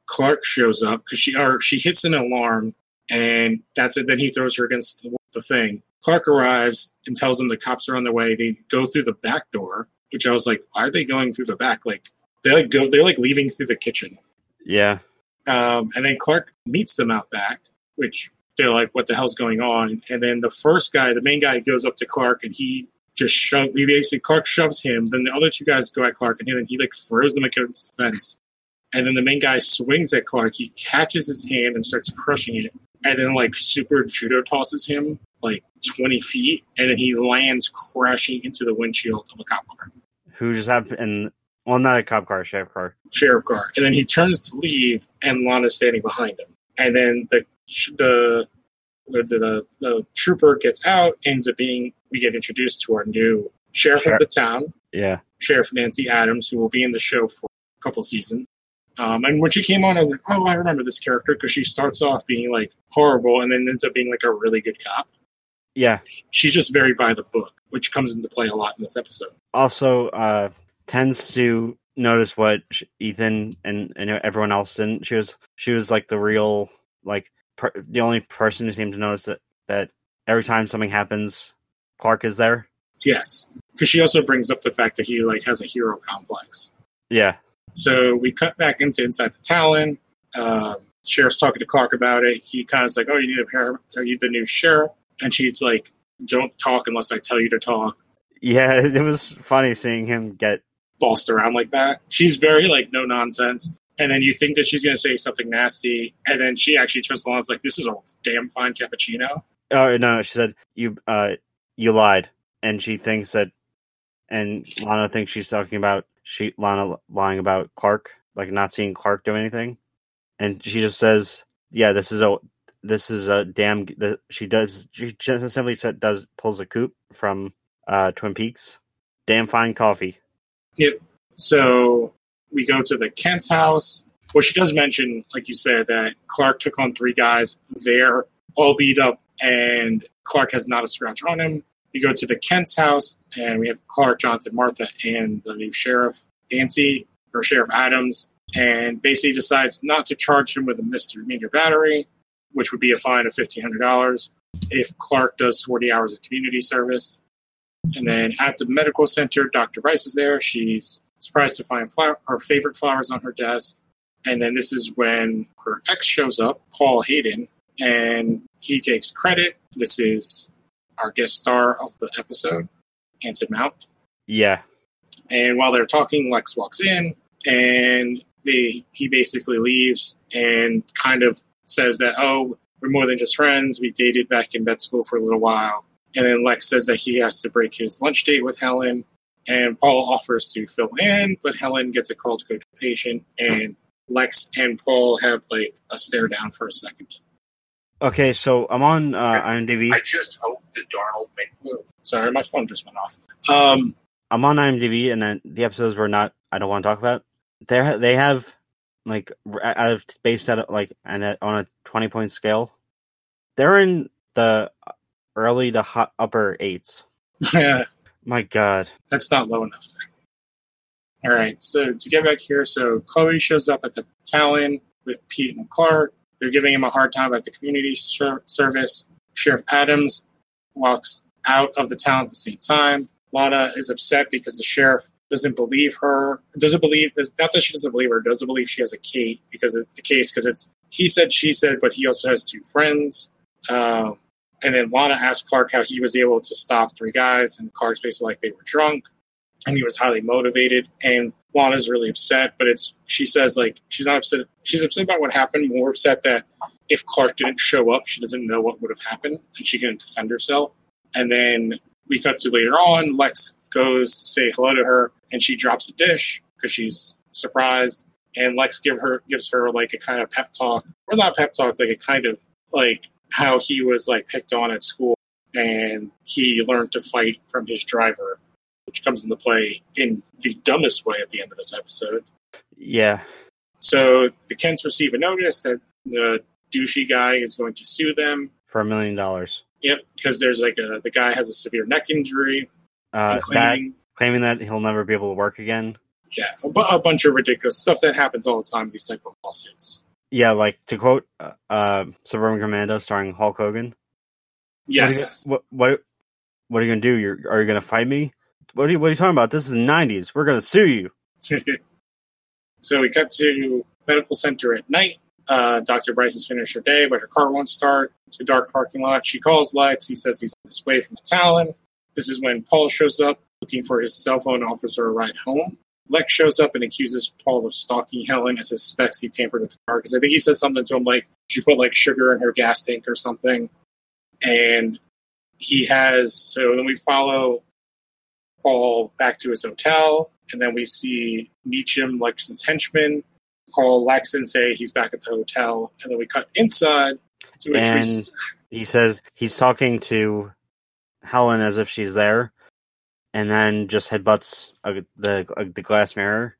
Clark shows up because she or she hits an alarm and that's it. Then he throws her against the, the thing. Clark arrives and tells them the cops are on their way. They go through the back door, which I was like, why are they going through the back? Like they like go, they're like leaving through the kitchen. Yeah. Um, and then Clark meets them out back, which they're like, what the hell's going on? And then the first guy, the main guy, goes up to Clark and he just shoves, he basically, Clark shoves him. Then the other two guys go at Clark and him, and he like throws them against the fence. And then the main guy swings at Clark. He catches his hand and starts crushing it. And then like super judo tosses him like twenty feet. And then he lands crashing into the windshield of a cop car. Who just happened... Well, not a cop car, sheriff car. Sheriff car. And then he turns to leave, and Lana's standing behind him. And then the the the, the, the trooper gets out, ends up being, we get introduced to our new sheriff Sher- of the town. Yeah. Sheriff Nancy Adams, who will be in the show for a couple seasons. Um, and when she came on, I was like, oh, I remember this character, because she starts off being, like, horrible, and then ends up being, like, a really good cop. Yeah. She's just very by the book, which comes into play a lot in this episode. Also, uh... tends to notice what Ethan and, and everyone else didn't. She was she was like the real like per, the only person who seemed to notice that, that every time something happens, Clark is there. Yes, because she also brings up the fact that he like has a hero complex. Yeah. So we cut back into inside the Talon. Uh, sheriff's talking to Clark about it. He kind of is like, "Oh, you need a pair? Are you the new sheriff?" And she's like, "Don't talk unless I tell you to talk." Yeah, it was funny seeing him get bossed around like that. She's very like no nonsense, and then you think that she's gonna say something nasty, and then she actually turns along and is like, "This is a damn fine cappuccino." Oh no, she said you uh you lied, and she thinks that, and Lana thinks she's talking about she Lana lying about Clark, like not seeing Clark do anything, and she just says, "Yeah, this is a this is a damn." The, she does she just simply said does pulls a coupe from uh Twin Peaks, damn fine coffee. Yep. So we go to the Kent's house. Well, she does mention, like you said, that Clark took on three guys. They're all beat up, and Clark has not a scratch on him. We go to the Kent's house, and we have Clark, Jonathan, Martha, and the new sheriff, Nancy, or Sheriff Adams, and basically decides not to charge him with a misdemeanor battery, which would be a fine of fifteen hundred dollars if Clark does forty hours of community service. And then at the medical center, Doctor Rice is there. She's surprised to find flower, her favorite flowers on her desk. And then this is when her ex shows up, Paul Hayden, and he takes credit. This is our guest star of the episode, Anson Mount. Yeah. And while they're talking, Lex walks in, and they he basically leaves and kind of says that, oh, we're more than just friends. We dated back in med school for a little while. And then Lex says that he has to break his lunch date with Helen, and Paul offers to fill in, but Helen gets a call to go to a patient, and Lex and Paul have, like, a stare down for a second. Okay, so I'm on uh, IMDb. I just hope that Darnold made... Whoa, sorry, my phone just went off. Um, I'm on IMDb, and then the episodes were not... I don't want to talk about. They're, they have, like, out of based out of, like, and on a twenty-point scale. They're in the... early to hot upper eights. Yeah. My God. That's not low enough. All right. So to get back here, so Chloe shows up at the Talon with Pete and Clark. They're giving him a hard time about the community ser- service. Sheriff Adams walks out of the Talon at the same time. Lana is upset because the sheriff doesn't believe her. Doesn't believe, not that she doesn't believe her, doesn't believe she has a case because it's a case because it's he said, she said, but he also has two friends. Um, And then Lana asked Clark how he was able to stop three guys, and Clark's basically like they were drunk, and he was highly motivated. And Lana's really upset, but it's she says like she's not upset. She's upset about what happened, more upset that if Clark didn't show up, she doesn't know what would have happened, and she couldn't defend herself. And then we cut to later on. Lex goes to say hello to her, and she drops a dish because she's surprised. And Lex give her gives her like a kind of pep talk, or not pep talk, like a kind of like. How he was like picked on at school, and he learned to fight from his driver, which comes into play in the dumbest way at the end of this episode. Yeah. So the Kents receive a notice that the douchey guy is going to sue them for a million dollars. Yep, because there's like a the guy has a severe neck injury, uh, claiming that, claiming that he'll never be able to work again. Yeah, a, b- a bunch of ridiculous stuff that happens all the time. These type of lawsuits. Yeah, like, to quote uh, uh, Suburban Commando starring Hulk Hogan, Yes. What? Are you, what, what, what are you gonna do? You're are you gonna fight me? What are you? What are you talking about? This is the nineties. We're gonna sue you. So we cut to medical center at night. Uh, Doctor Bryce has finished her day, but her car won't start. It's a dark parking lot. She calls Lex. He says he's on his way from the Talon. This is when Paul shows up looking for his cell phone officer ride home. Lex shows up and accuses Paul of stalking Helen and suspects he tampered with the car, because I think he says something to him like she put like sugar in her gas tank or something. And he has, so then we follow Paul back to his hotel, and then we see Meacham, Lex's henchman, call Lex and say he's back at the hotel, and then we cut inside to and introduce- he says he's talking to Helen as if she's there, and then just headbutts a, the a, the glass mirror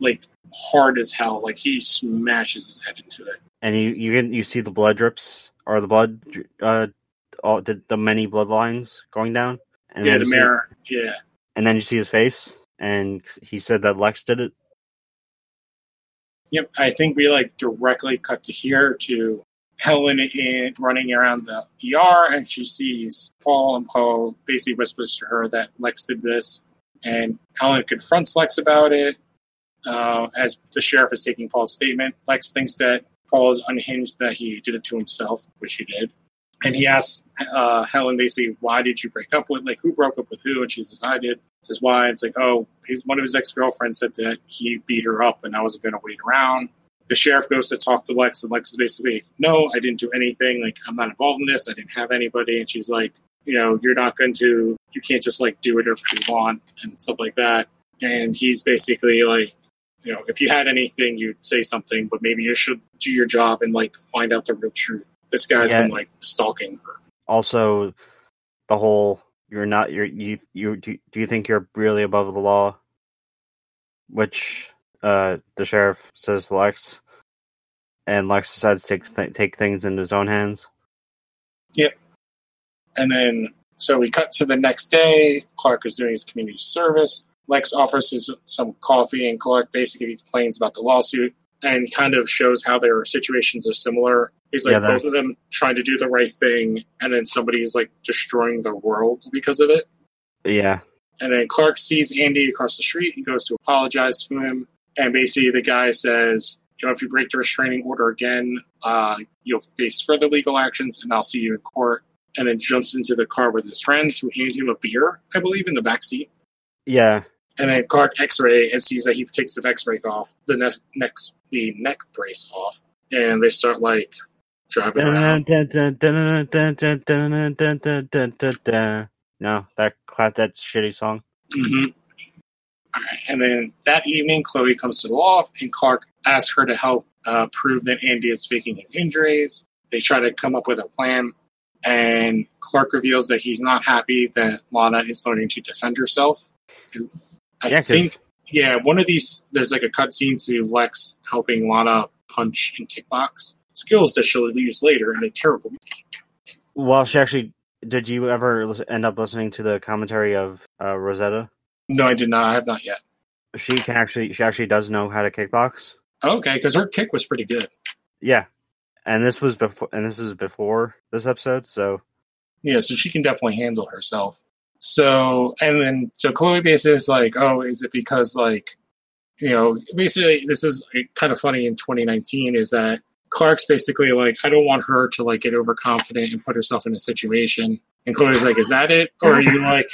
like hard as hell. Like he smashes his head into it, and you you can you see the blood drips or the blood uh all the, the many bloodlines going down. And yeah, the mirror. See, yeah, and then you see his face, and he said that Lex did it. Yep, I think we like directly cut to here to Helen in, running around the E R, and she sees Paul, and Paul basically whispers to her that Lex did this, and Helen confronts Lex about it. Uh, as the sheriff is taking Paul's statement, Lex thinks that Paul is unhinged, that he did it to himself, which he did, and he asks uh, Helen basically, why did you break up with, like, who broke up with who? And she says, I did. Says, why? It's like, oh, his, one of his ex-girlfriends said that he beat her up and I wasn't going to wait around. The sheriff goes to talk to Lex, and Lex is basically, no, I didn't do anything. Like, I'm not involved in this. I didn't have anybody. And she's like, you know, you're not going to, you can't just, like, do whatever you want and stuff like that. And he's basically like, you know, if you had anything, you'd say something, but maybe you should do your job and, like, find out the real truth. This guy's yeah. been, like, stalking her. Also, the whole, you're not, you're, you, you, do, do you think you're really above the law? Which... Uh, the sheriff says to Lex, and Lex decides to take, th- take things into his own hands. Yep. And then, so we cut to the next day. Clark is doing his community service. Lex offers his, some coffee, and Clark basically complains about the lawsuit and kind of shows how their situations are similar. He's like, yeah, both of them trying to do the right thing, and then somebody's like destroying the world because of it. Yeah. And then Clark sees Andy across the street. He goes to apologize to him. And basically the guy says, you know, if you break the restraining order again, uh, you'll face further legal actions, and I'll see you in court. And then jumps into the car with his friends, who hand him a beer, I believe, in the backseat. Yeah. And then Clark x-ray and sees that he takes the neck brace off, the neck, next, the neck brace off, and they start, like, driving around. No, that, that shitty song. Mm-hmm. Right. And then that evening, Chloe comes to the law, and Clark asks her to help uh, prove that Andy is faking his injuries. They try to come up with a plan, and Clark reveals that he's not happy that Lana is learning to defend herself. Because I yeah, think, yeah, one of these, there's like a cutscene to Lex helping Lana punch and kickbox, skills that she'll use later in a terrible movie. Well, she actually, did you ever end up listening to the commentary of uh, Rosetta? No, I did not. I have not yet. She can actually, she actually does know how to kickbox. Okay, because her kick was pretty good. Yeah, and this was before, and this is before this episode, so yeah, so she can definitely handle herself. So and then so Chloe basically is like, oh, is it because like, you know, basically this is kind of funny in twenty nineteen is that Clark's basically like, I don't want her to like get overconfident and put herself in a situation. And Chloe's like, is that it? Or are you like...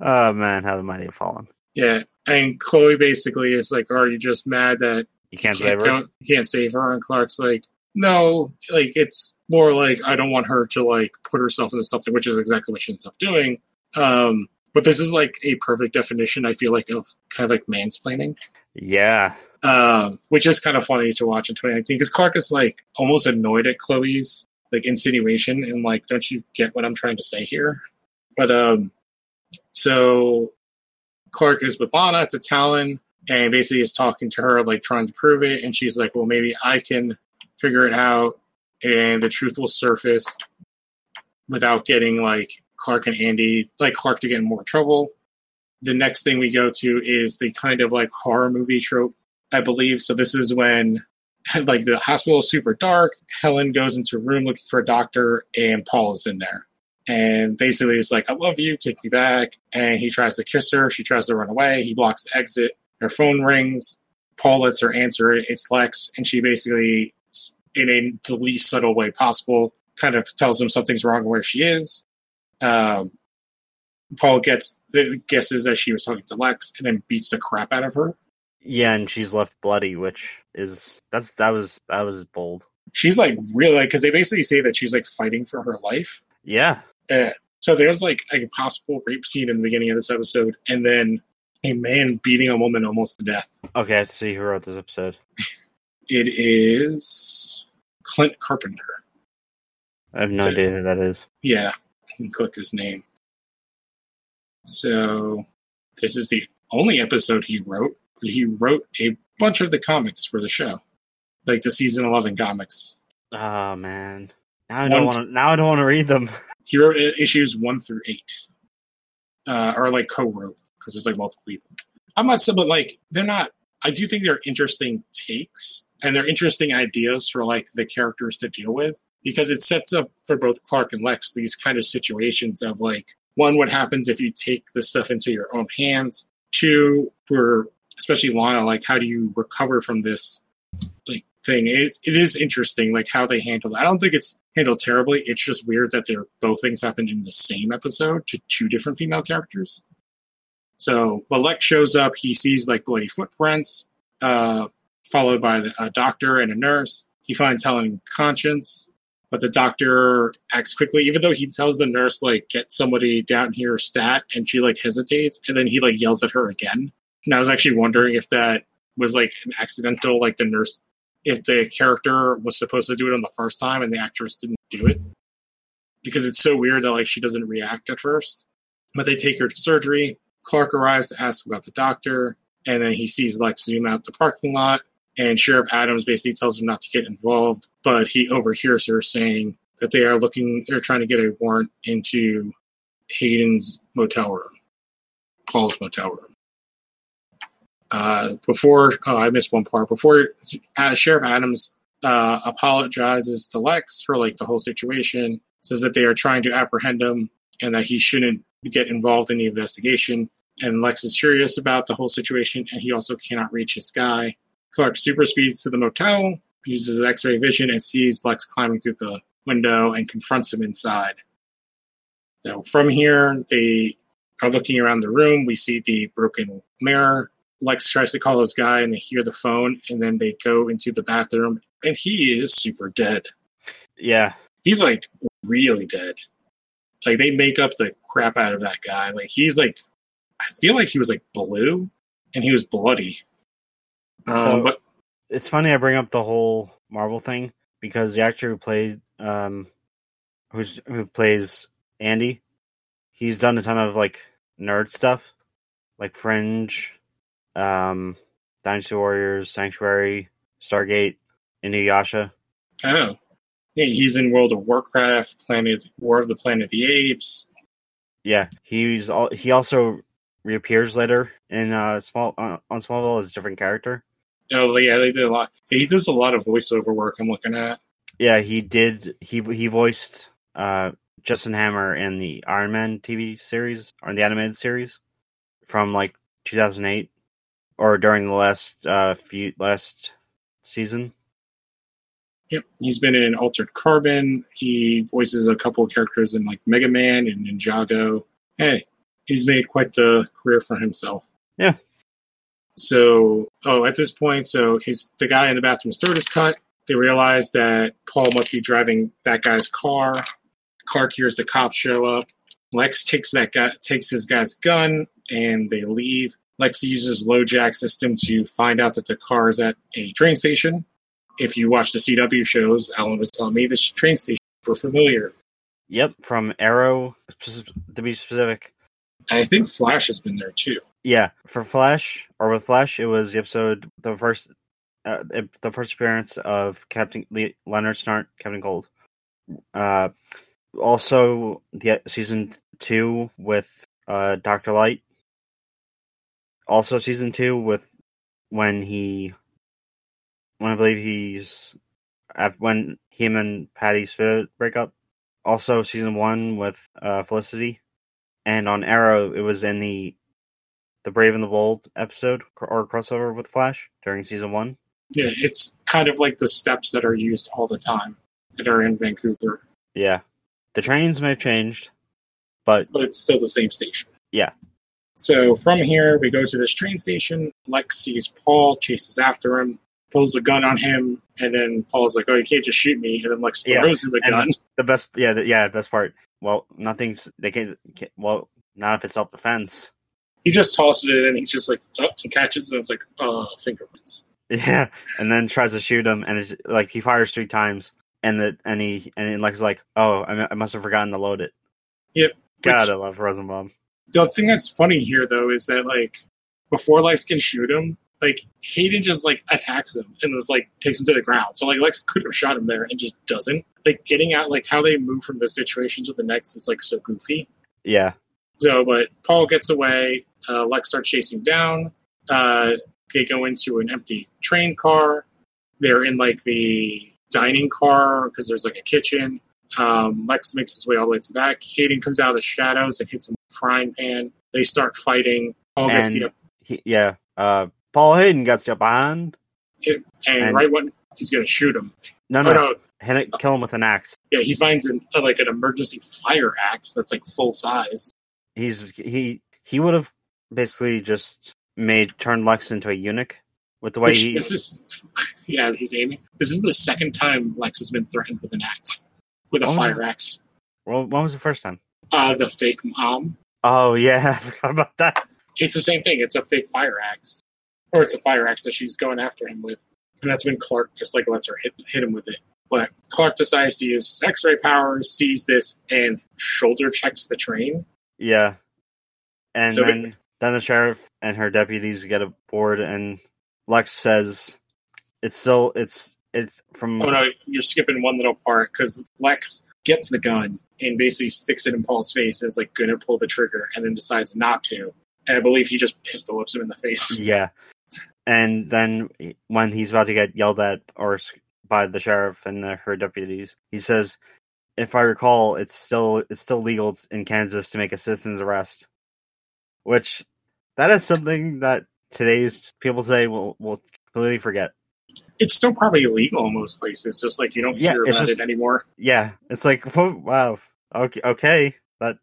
oh, man, how the mighty have fallen. Yeah, and Chloe basically is like, are you just mad that... You can't, can't save her? Go- you can't save her. And Clark's like, no, like, it's more like, I don't want her to, like, put herself into something, which is exactly what she ends up doing. Um, but this is, like, a perfect definition, I feel like, of kind of, like, mansplaining. Yeah. Um, which is kind of funny to watch in twenty nineteen, because Clark is, like, almost annoyed at Chloe's like insinuation and like, don't you get what I'm trying to say here? But um, so Clark is with Lana at the Talon and basically is talking to her, like trying to prove it. And she's like, well, maybe I can figure it out and the truth will surface without getting like Clark and Andy, like Clark to get in more trouble. The next thing we go to is the kind of like horror movie trope, I believe. So this is when like the hospital is super dark. Helen goes into a room looking for a doctor, and Paul is in there. And basically it's like, I love you, take me back. And he tries to kiss her. She tries to run away. He blocks the exit. Her phone rings. Paul lets her answer it. It's Lex. And she basically, in a, the least subtle way possible, kind of tells him something's wrong where she is. Um, Paul gets guesses that she was talking to Lex and then beats the crap out of her. Yeah, and she's left bloody, which is, that's that was that was bold. She's like really, because like, they basically say that she's like fighting for her life. Yeah. Uh, so there's like a possible rape scene in the beginning of this episode, and then a man beating a woman almost to death. Okay, I have to see who wrote this episode. It is Clint Carpenter. I have no so, idea who that is. Yeah, I can click his name. So this is the only episode he wrote. He wrote a bunch of the comics for the show, like the season eleven comics. Oh man. Now I don't want to. Now I don't want to read them. He wrote issues one through eight, uh, or like co-wrote because there's like multiple people. I'm not saying, but like they're not. I do think they're interesting takes and they're interesting ideas for like the characters to deal with, because it sets up for both Clark and Lex these kind of situations of like, one, what happens if you take this stuff into your own hands? Two, for especially Lana, like how do you recover from this like thing? It it is interesting like how they handle it. I don't think it's handled terribly. It's just weird that they're both things happen in the same episode to two different female characters. So, but Lex shows up. He sees like bloody footprints, uh, followed by the, a doctor and a nurse. He finds Helen conscious, but the doctor acts quickly, even though he tells the nurse like get somebody down here stat, and she like hesitates, and then he like yells at her again. And I was actually wondering if that was like an accidental, like the nurse. If the character was supposed to do it on the first time and the actress didn't do it, because it's so weird that like she doesn't react at first. But they take her to surgery. Clark arrives to ask about the doctor, and then he sees Lex zoom out the parking lot, and Sheriff Adams basically tells him not to get involved, but he overhears her saying that they are looking, they're trying to get a warrant into Hayden's motel room, Paul's motel room. Uh, before, oh, I missed one part. Before uh, Sheriff Adams uh, apologizes to Lex for like the whole situation, says that they are trying to apprehend him and that he shouldn't get involved in the investigation. And Lex is furious about the whole situation, and he also cannot reach his guy. Clark super speeds to the motel, uses his X-ray vision, and sees Lex climbing through the window and confronts him inside. Now, from here, they are looking around the room. We see the broken mirror. Lex tries to call his guy, and they hear the phone, and then they go into the bathroom, and he is super dead. Yeah. He's, like, really dead. Like, they make up the crap out of that guy. Like, he's, like, I feel like he was, like, blue, and he was bloody. Um, so, but it's funny I bring up the whole Marvel thing, because the actor who plays, um, who's, who plays Andy, he's done a ton of, like, nerd stuff. Like, Fringe... Um, Dynasty Warriors, Sanctuary, Stargate, Inuyasha. Oh. He's in World of Warcraft, Planet War of the Planet of the Apes. Yeah, he's all, he also reappears later in uh, Small uh, on Smallville as a different character. Oh, yeah, they did a lot. He does a lot of voiceover work I'm looking at. Yeah, he did. He he voiced uh, Justin Hammer in the Iron Man T V series, or in the animated series, from like two thousand eight. Or during the last uh, few last season. Yep, he's been in Altered Carbon. He voices a couple of characters in like Mega Man and Ninjago. Hey, he's made quite the career for himself. Yeah. So, oh, at this point, so his the guy in the bathroom throat is cut. They realize that Paul must be driving that guy's car. Clark hears the cops show up. Lex takes that guy takes his guy's gun, and they leave. Lex uses LoJack system to find out that the car is at a train station. If you watch the C W shows, Alan was telling me this train station were familiar. Yep, from Arrow, to be specific. I think Flash has been there too. Yeah, for Flash, or with Flash, it was the episode, the first uh, the first appearance of Captain Le- Leonard Snart, Captain Cold. Uh, also, the season two with uh, Doctor Light. Also, season two with when he when I believe he's when him and Patty Smith break up. Also, season one with uh, Felicity, and on Arrow, it was in the the Brave and the Bold episode or crossover with Flash during season one. Yeah, it's kind of like the steps that are used all the time that are in Vancouver. Yeah, the trains may have changed, but but it's still the same station. Yeah. So from here, we go to this train station. Lex sees Paul, chases after him, pulls a gun on him, and then Paul's like, "Oh, you can't just shoot me!" And then Lex yeah. throws him the and gun. The best, yeah, the, yeah, best part. Well, nothing's they can't. can't well, not if it's self defense. He just tosses it, and he's just like, oh, and catches, and it's like, oh, fingerprints. Yeah, and then tries to shoot him, and it's like he fires three times, and the and he and Lex is like, "Oh, I, I must have forgotten to load it." Yep. God, Which, I love Rosenbaum. The thing that's funny here, though, is that, like, before Lex can shoot him, like, Hayden just, like, attacks him and just, like, takes him to the ground. So, like, Lex could have shot him there and just doesn't. Like, getting out, like, how they move from this situation to the next is, like, so goofy. Yeah. So, but Paul gets away. Uh, Lex starts chasing down. Uh, they go into an empty train car. They're in, like, the dining car because there's, like, a kitchen. Um, Lex makes his way all the way to the back. Hayden comes out of the shadows and hits him with a frying pan. They start fighting. Paul gets the up. He, yeah, uh, Paul Hayden gets up behind. It, and, and right when he's going to shoot him. No, no, oh, no. Kill him with an axe. Yeah, he finds an, uh, like an emergency fire axe that's like full size. He's he he would have basically just made turned Lex into a eunuch with the way Which, he. This is, yeah, he's aiming. This is the second time Lex has been threatened with an axe. With a oh, fire axe. Well, when was the first time? Uh, the fake mom. Oh, yeah. I forgot about that. It's the same thing. It's a fake fire axe. Or it's a fire axe that she's going after him with. And that's when Clark just, like, lets her hit, hit him with it. But Clark decides to use his X-ray powers, sees this, and shoulder checks the train. Yeah. And so then, we- then the sheriff and her deputies get aboard, and Lex says, it's still... it's. It's from. Oh no! You're skipping one little part because Lex gets the gun and basically sticks it in Paul's face and is like going to pull the trigger, and then decides not to. And I believe he just pistol whips him in the face. Yeah. And then when he's about to get yelled at or by the sheriff and the, her deputies, he says, "If I recall, it's still it's still legal in Kansas to make a citizen's arrest," which that is something that today's people today will will completely forget. It's still probably illegal in most places. Just like you don't yeah, hear about just, it anymore. Yeah, it's like whoa, wow, okay, okay, but.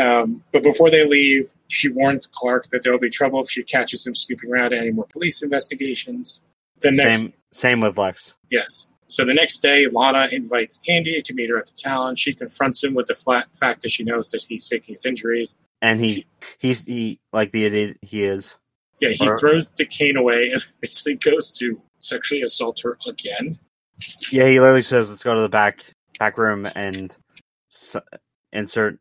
Um, but before they leave, she warns Clark that there will be trouble if she catches him snooping around any more police investigations. The next, same, same with Lex. Yes. So the next day, Lana invites Andy to meet her at the Talon. She confronts him with the flat fact that she knows that he's faking his injuries, and he she, he's he, like the idiot he is. Yeah, he or, throws the cane away and basically goes to sexually assault her again. Yeah, he literally says, "Let's go to the back back room and su- insert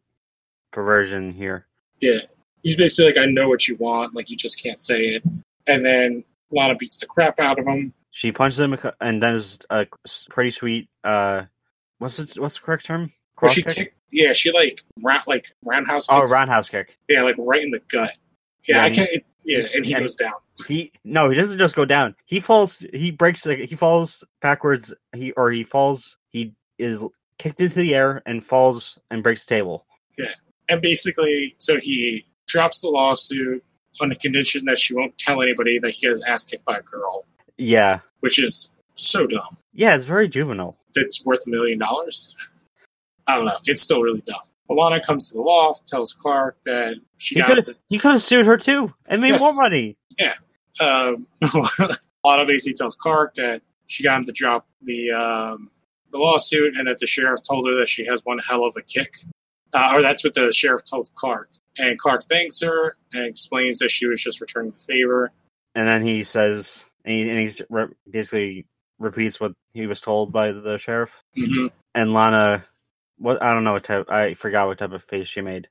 perversion here." Yeah, he's basically like, "I know what you want, like you just can't say it." And then Lana beats the crap out of him. She punches him and does a pretty sweet. Uh, what's the, what's the correct term? Well, she kick? kicked, yeah, she like round like roundhouse. Kicks. Oh, roundhouse kick. Yeah, like right in the gut. Yeah, yeah I can't. It, Yeah, and he and goes down. He no, he doesn't just go down. He falls. He breaks. Like, he falls backwards. He or he falls. He is kicked into the air and falls and breaks the table. Yeah, and basically, so he drops the lawsuit on the condition that she won't tell anybody that he got his ass kicked by a girl. Yeah, which is so dumb. Yeah, it's very juvenile. That's worth a million dollars. I don't know. It's still really dumb. Alana comes to the loft, tells Clark that she he got the... He could have sued her, too, and made yes. more money. Yeah. Um, Alana basically tells Clark that she got him to drop the um, the lawsuit and that the sheriff told her that she has one hell of a kick. Uh, or that's what the sheriff told Clark. And Clark thanks her and explains that she was just returning the favor. And then he says... And he and he's re- basically repeats what he was told by the sheriff. Mm-hmm. And Lana... What I don't know what type. I forgot what type of face she made.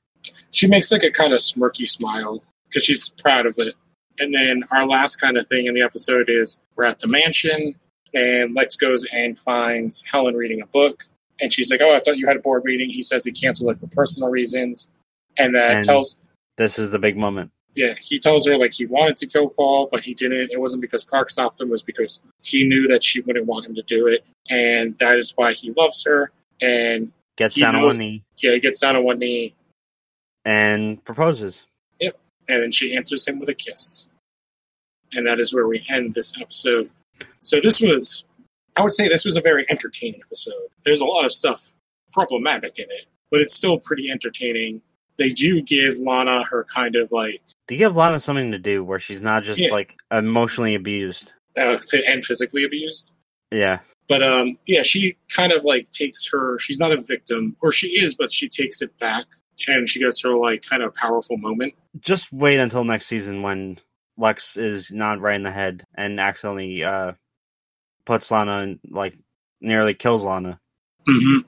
She makes like a kind of smirky smile because she's proud of it. And then our last kind of thing in the episode is we're at the mansion and Lex goes and finds Helen reading a book. And she's like, "Oh, I thought you had a board meeting." He says he canceled it for personal reasons. And that uh, tells... This is the big moment. Yeah, he tells her, like, he wanted to kill Paul, but he didn't. It wasn't because Clark stopped him. It was because he knew that she wouldn't want him to do it. And that is why he loves her. And Gets he down knows, on one knee. Yeah, he gets down on one knee. And proposes. Yep. And then she answers him with a kiss. And that is where we end this episode. So this was, I would say this was a very entertaining episode. There's a lot of stuff problematic in it, but it's still pretty entertaining. They do give Lana her kind of like... They give Lana something to do where she's not just yeah. like emotionally abused. Uh, and physically abused. Yeah. But um, yeah, she kind of like takes her... She's not a victim, or she is, but she takes it back and she gets her like kind of powerful moment. Just wait until next season when Lex is not right in the head and accidentally uh, puts Lana and like nearly kills Lana. Mm-hmm.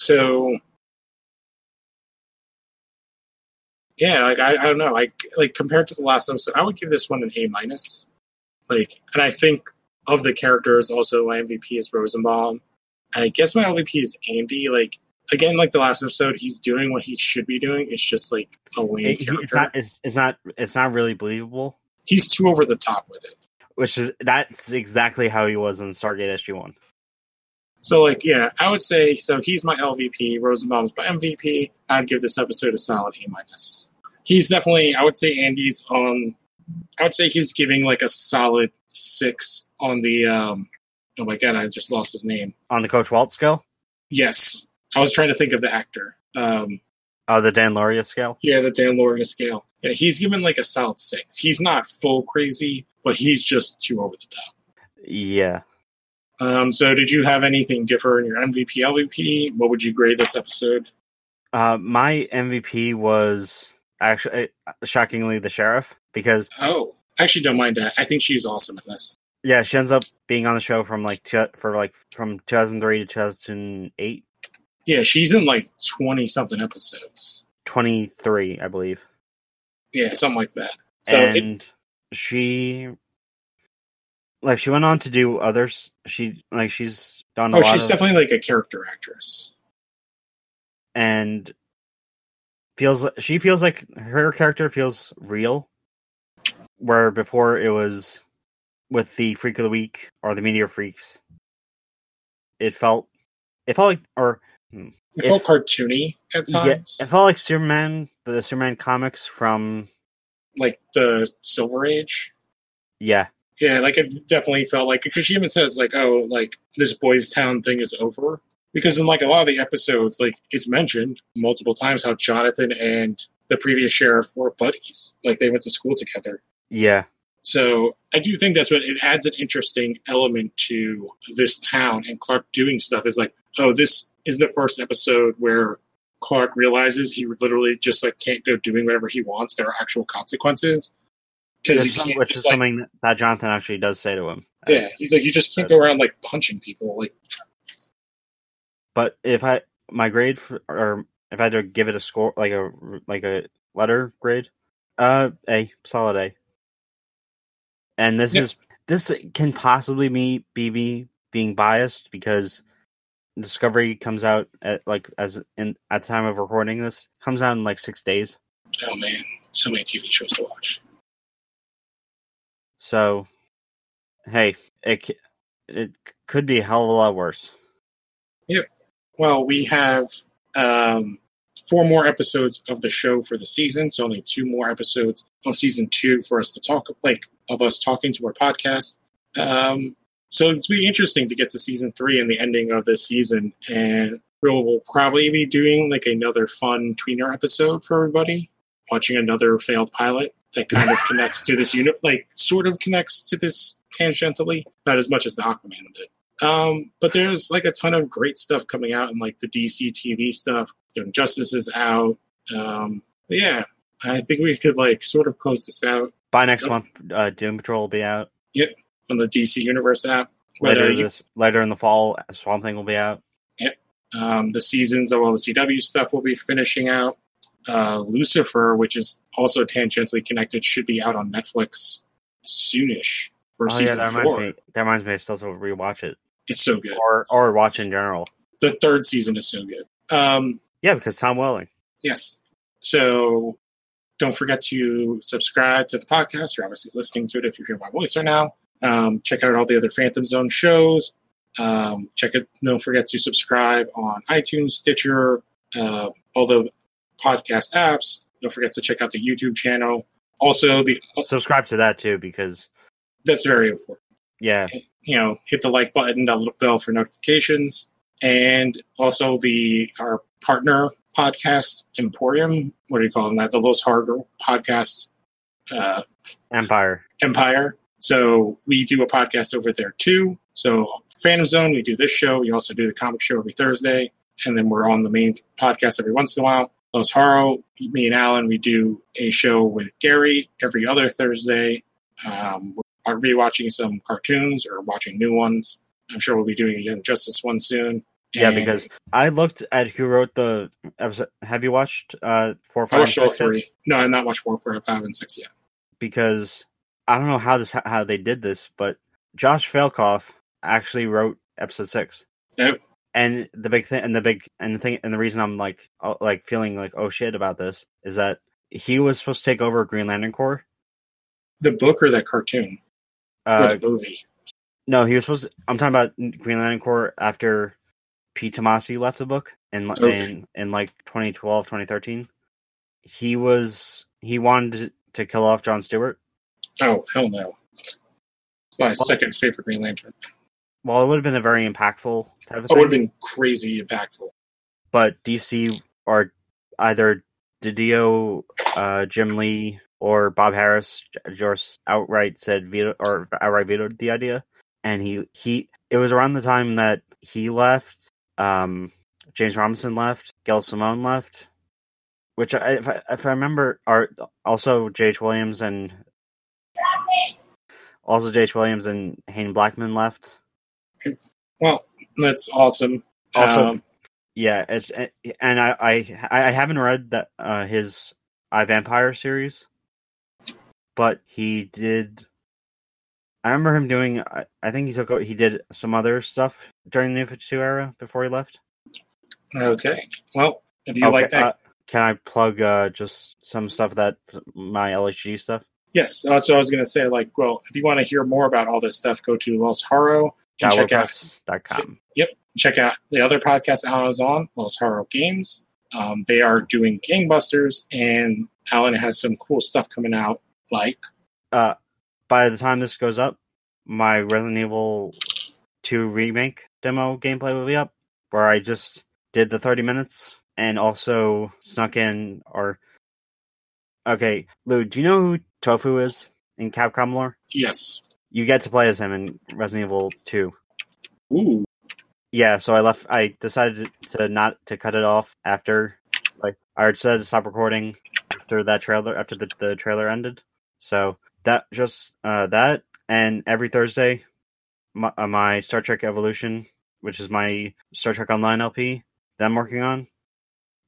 So, yeah, like I, I don't know, like like compared to the last episode, I would give this one an A minus. Like, and I think of the characters, also my M V P is Rosenbaum. I guess my L V P is Andy. Like again, like the last episode, he's doing what he should be doing. It's just like a lame it, character. It's not. It's, it's not. It's not really believable. He's too over the top with it. Which is that's exactly how he was in Stargate S G one. So, like, yeah, I would say, so he's my L V P, Rosenbaum's my M V P. I'd give this episode a solid A-minus. He's definitely, I would say Andy's on, I would say he's giving, like, a solid six on the, um, oh my god, I just lost his name. On the Coach Walt scale? Yes. I was trying to think of the actor. Um, oh, the Dan Lauria scale? Yeah, the Dan Lauria scale. Yeah, he's given, like, a solid six. He's not full crazy, but he's just too over the top. Yeah. Um, so did you have anything different in your M V P, L V P? What would you grade this episode? Uh, my M V P was actually, uh, shockingly, the sheriff, because... Oh, I actually don't mind that. I think she's awesome in this. Yeah, she ends up being on the show from like t- for like from two thousand three to two thousand eight. Yeah, she's in like twenty-something episodes. twenty-three, I believe. Yeah, something like that. So and it- she... Like, she went on to do others. She, like, she's done a oh, lot she's of, definitely, like, a character actress. And feels she feels like her character feels real. Where before it was with the Freak of the Week or the Meteor Freaks. It felt... It felt like... Or, it, it felt cartoony at times. Yeah, it felt like Superman, the Superman comics from... Like, the Silver Age? Yeah. Yeah, like, it definitely felt like, because she even says, like, oh, like, this Boys Town thing is over. Because in, like, a lot of the episodes, like, it's mentioned multiple times how Jonathan and the previous sheriff were buddies. Like, they went to school together. Yeah. So, I do think that's what, it adds an interesting element to this town and Clark doing stuff. Is like, oh, this is the first episode where Clark realizes he literally just, like, can't go doing whatever he wants. There are actual consequences. Because some, which is like, something that Jonathan actually does say to him. Yeah, he's like, you just can't go around like punching people. Like, but if I my grade for, or if I had to give it a score, like a like a letter grade, uh, a solid A. And this yeah. is this can possibly be be me being biased because Discovery comes out at like as in at the time of recording this comes out in like six days. Oh man, so many T V shows to watch. So, hey, it it could be a hell of a lot worse. Yep. Well, we have um, four more episodes of the show for the season, so only two more episodes of season two for us to talk, like, of us talking to our podcast. Um, so it's going to be interesting to get to season three and the ending of this season, and we'll probably be doing, like, another fun tweener episode for everybody, watching another failed pilot. That kind of connects to this unit, like sort of connects to this tangentially, not as much as the Aquaman did. Um, but there's like a ton of great stuff coming out and like the D C T V stuff. Young Justice is out. Um, yeah, I think we could like sort of close this out. By next oh. month, uh, Doom Patrol will be out. Yep, on the D C Universe app. Later, but, uh, this, you... later in the fall, Swamp Thing will be out. Yep. Um, the seasons of all the C W stuff will be finishing out. Uh, Lucifer, which is also tangentially connected, should be out on Netflix soonish for oh, season yeah, that reminds four. Me, that reminds me, I still have to rewatch it. It's so good, or or watch in general. The third season is so good. Um, yeah, because Tom Welling. Yes. So don't forget to subscribe to the podcast. You're obviously listening to it if you hear my voice right now. Um, check out all the other Phantom Zone shows. Um, check it. Don't forget to subscribe on iTunes, Stitcher, uh, all the podcast apps. Don't forget to check out the YouTube channel. Also, the subscribe to that too, because that's very important. Yeah, you know, hit the like button, the bell for notifications, and also the our partner podcast Emporium. What do you call them? That the Los Harder Podcasts uh, Empire. Empire. So we do a podcast over there too. So Phantom Zone, we do this show. We also do the comic show every Thursday, and then we're on the main podcast every once in a while. Los Haro, me and Alan, we do a show with Gary every other Thursday. Um, we're rewatching some cartoons or watching new ones. I'm sure we'll be doing a Young Justice one soon. Yeah, and because I looked at who wrote the episode. Have you watched uh, four, five, I watched and six? All three. Yet? No, I've not watched four, four, five, and six yet. Because I don't know how this how they did this, but Josh Falkoff actually wrote episode six. Oh. And the big thing, and the big, and the thing, and the reason I'm like, like feeling like, oh shit about this is that he was supposed to take over Green Lantern Corps. The book or that cartoon? Uh, or the movie? No, he was supposed to, I'm talking about Green Lantern Corps after P. Tomasi left the book in, okay. in, in like twenty twelve, twenty thirteen. He was, he wanted to kill off John Stewart. Oh, hell no. It's my well, second favorite Green Lantern. Well, it would have been a very impactful type of it thing. It would have been crazy impactful. But D C are either Didio, uh, Jim Lee, or Bob Harris just outright said veto or outright vetoed the idea. And he, he it was around the time that he left, um, James Robinson left, Gail Simone left, which I, if I if I remember are also J H. Williams and also J H. Williams and Hayden Blackman left. Well, that's awesome. Also, um, yeah, it's and I, I I haven't read that uh, his I Vampire series, but he did. I remember him doing. I, I think he took. He did some other stuff during the New fifty-two era before he left. Okay. Well, if you okay, like that, uh, can I plug uh, just some stuff that my L H G stuff? Yes, that's what I was going to say. Like, well, if you want to hear more about all this stuff, go to Los Haro. And check out, yep, check out the other podcast Alan is on, Los Haro Games. Um, they are doing gangbusters, and Alan has some cool stuff coming out. Like, uh, by the time this goes up, my Resident Evil two remake demo gameplay will be up, where I just did the thirty minutes and also snuck in. Or okay, Lou, do you know who Tofu is in Capcom lore? Yes. You get to play as him in Resident Evil two. Ooh. Yeah, so I left. I decided to not to cut it off after, like, I decided to stop recording after that trailer, after the, the trailer ended. So that just uh, that, and every Thursday, my, uh, my Star Trek Evolution, which is my Star Trek Online L P that I'm working on,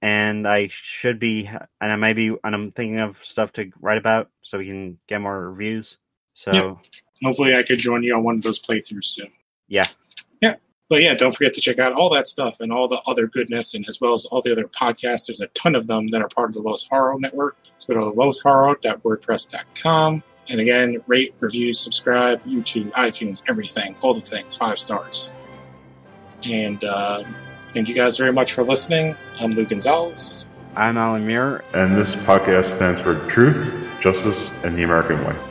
and I should be, and I may be, and I'm thinking of stuff to write about so we can get more reviews. So. Yep. Hopefully I could join you on one of those playthroughs soon. Yeah. Yeah. But yeah, don't forget to check out all that stuff and all the other goodness, and as well as all the other podcasts. There's a ton of them that are part of the Los Haro Network. So go to los haro dot wordpress dot com. And again, rate, review, subscribe, YouTube, iTunes, everything, all the things, five stars. And uh, thank you guys very much for listening. I'm Lou Gonzalez. I'm Alan Muir. And this podcast stands for Truth, Justice, and the American Way.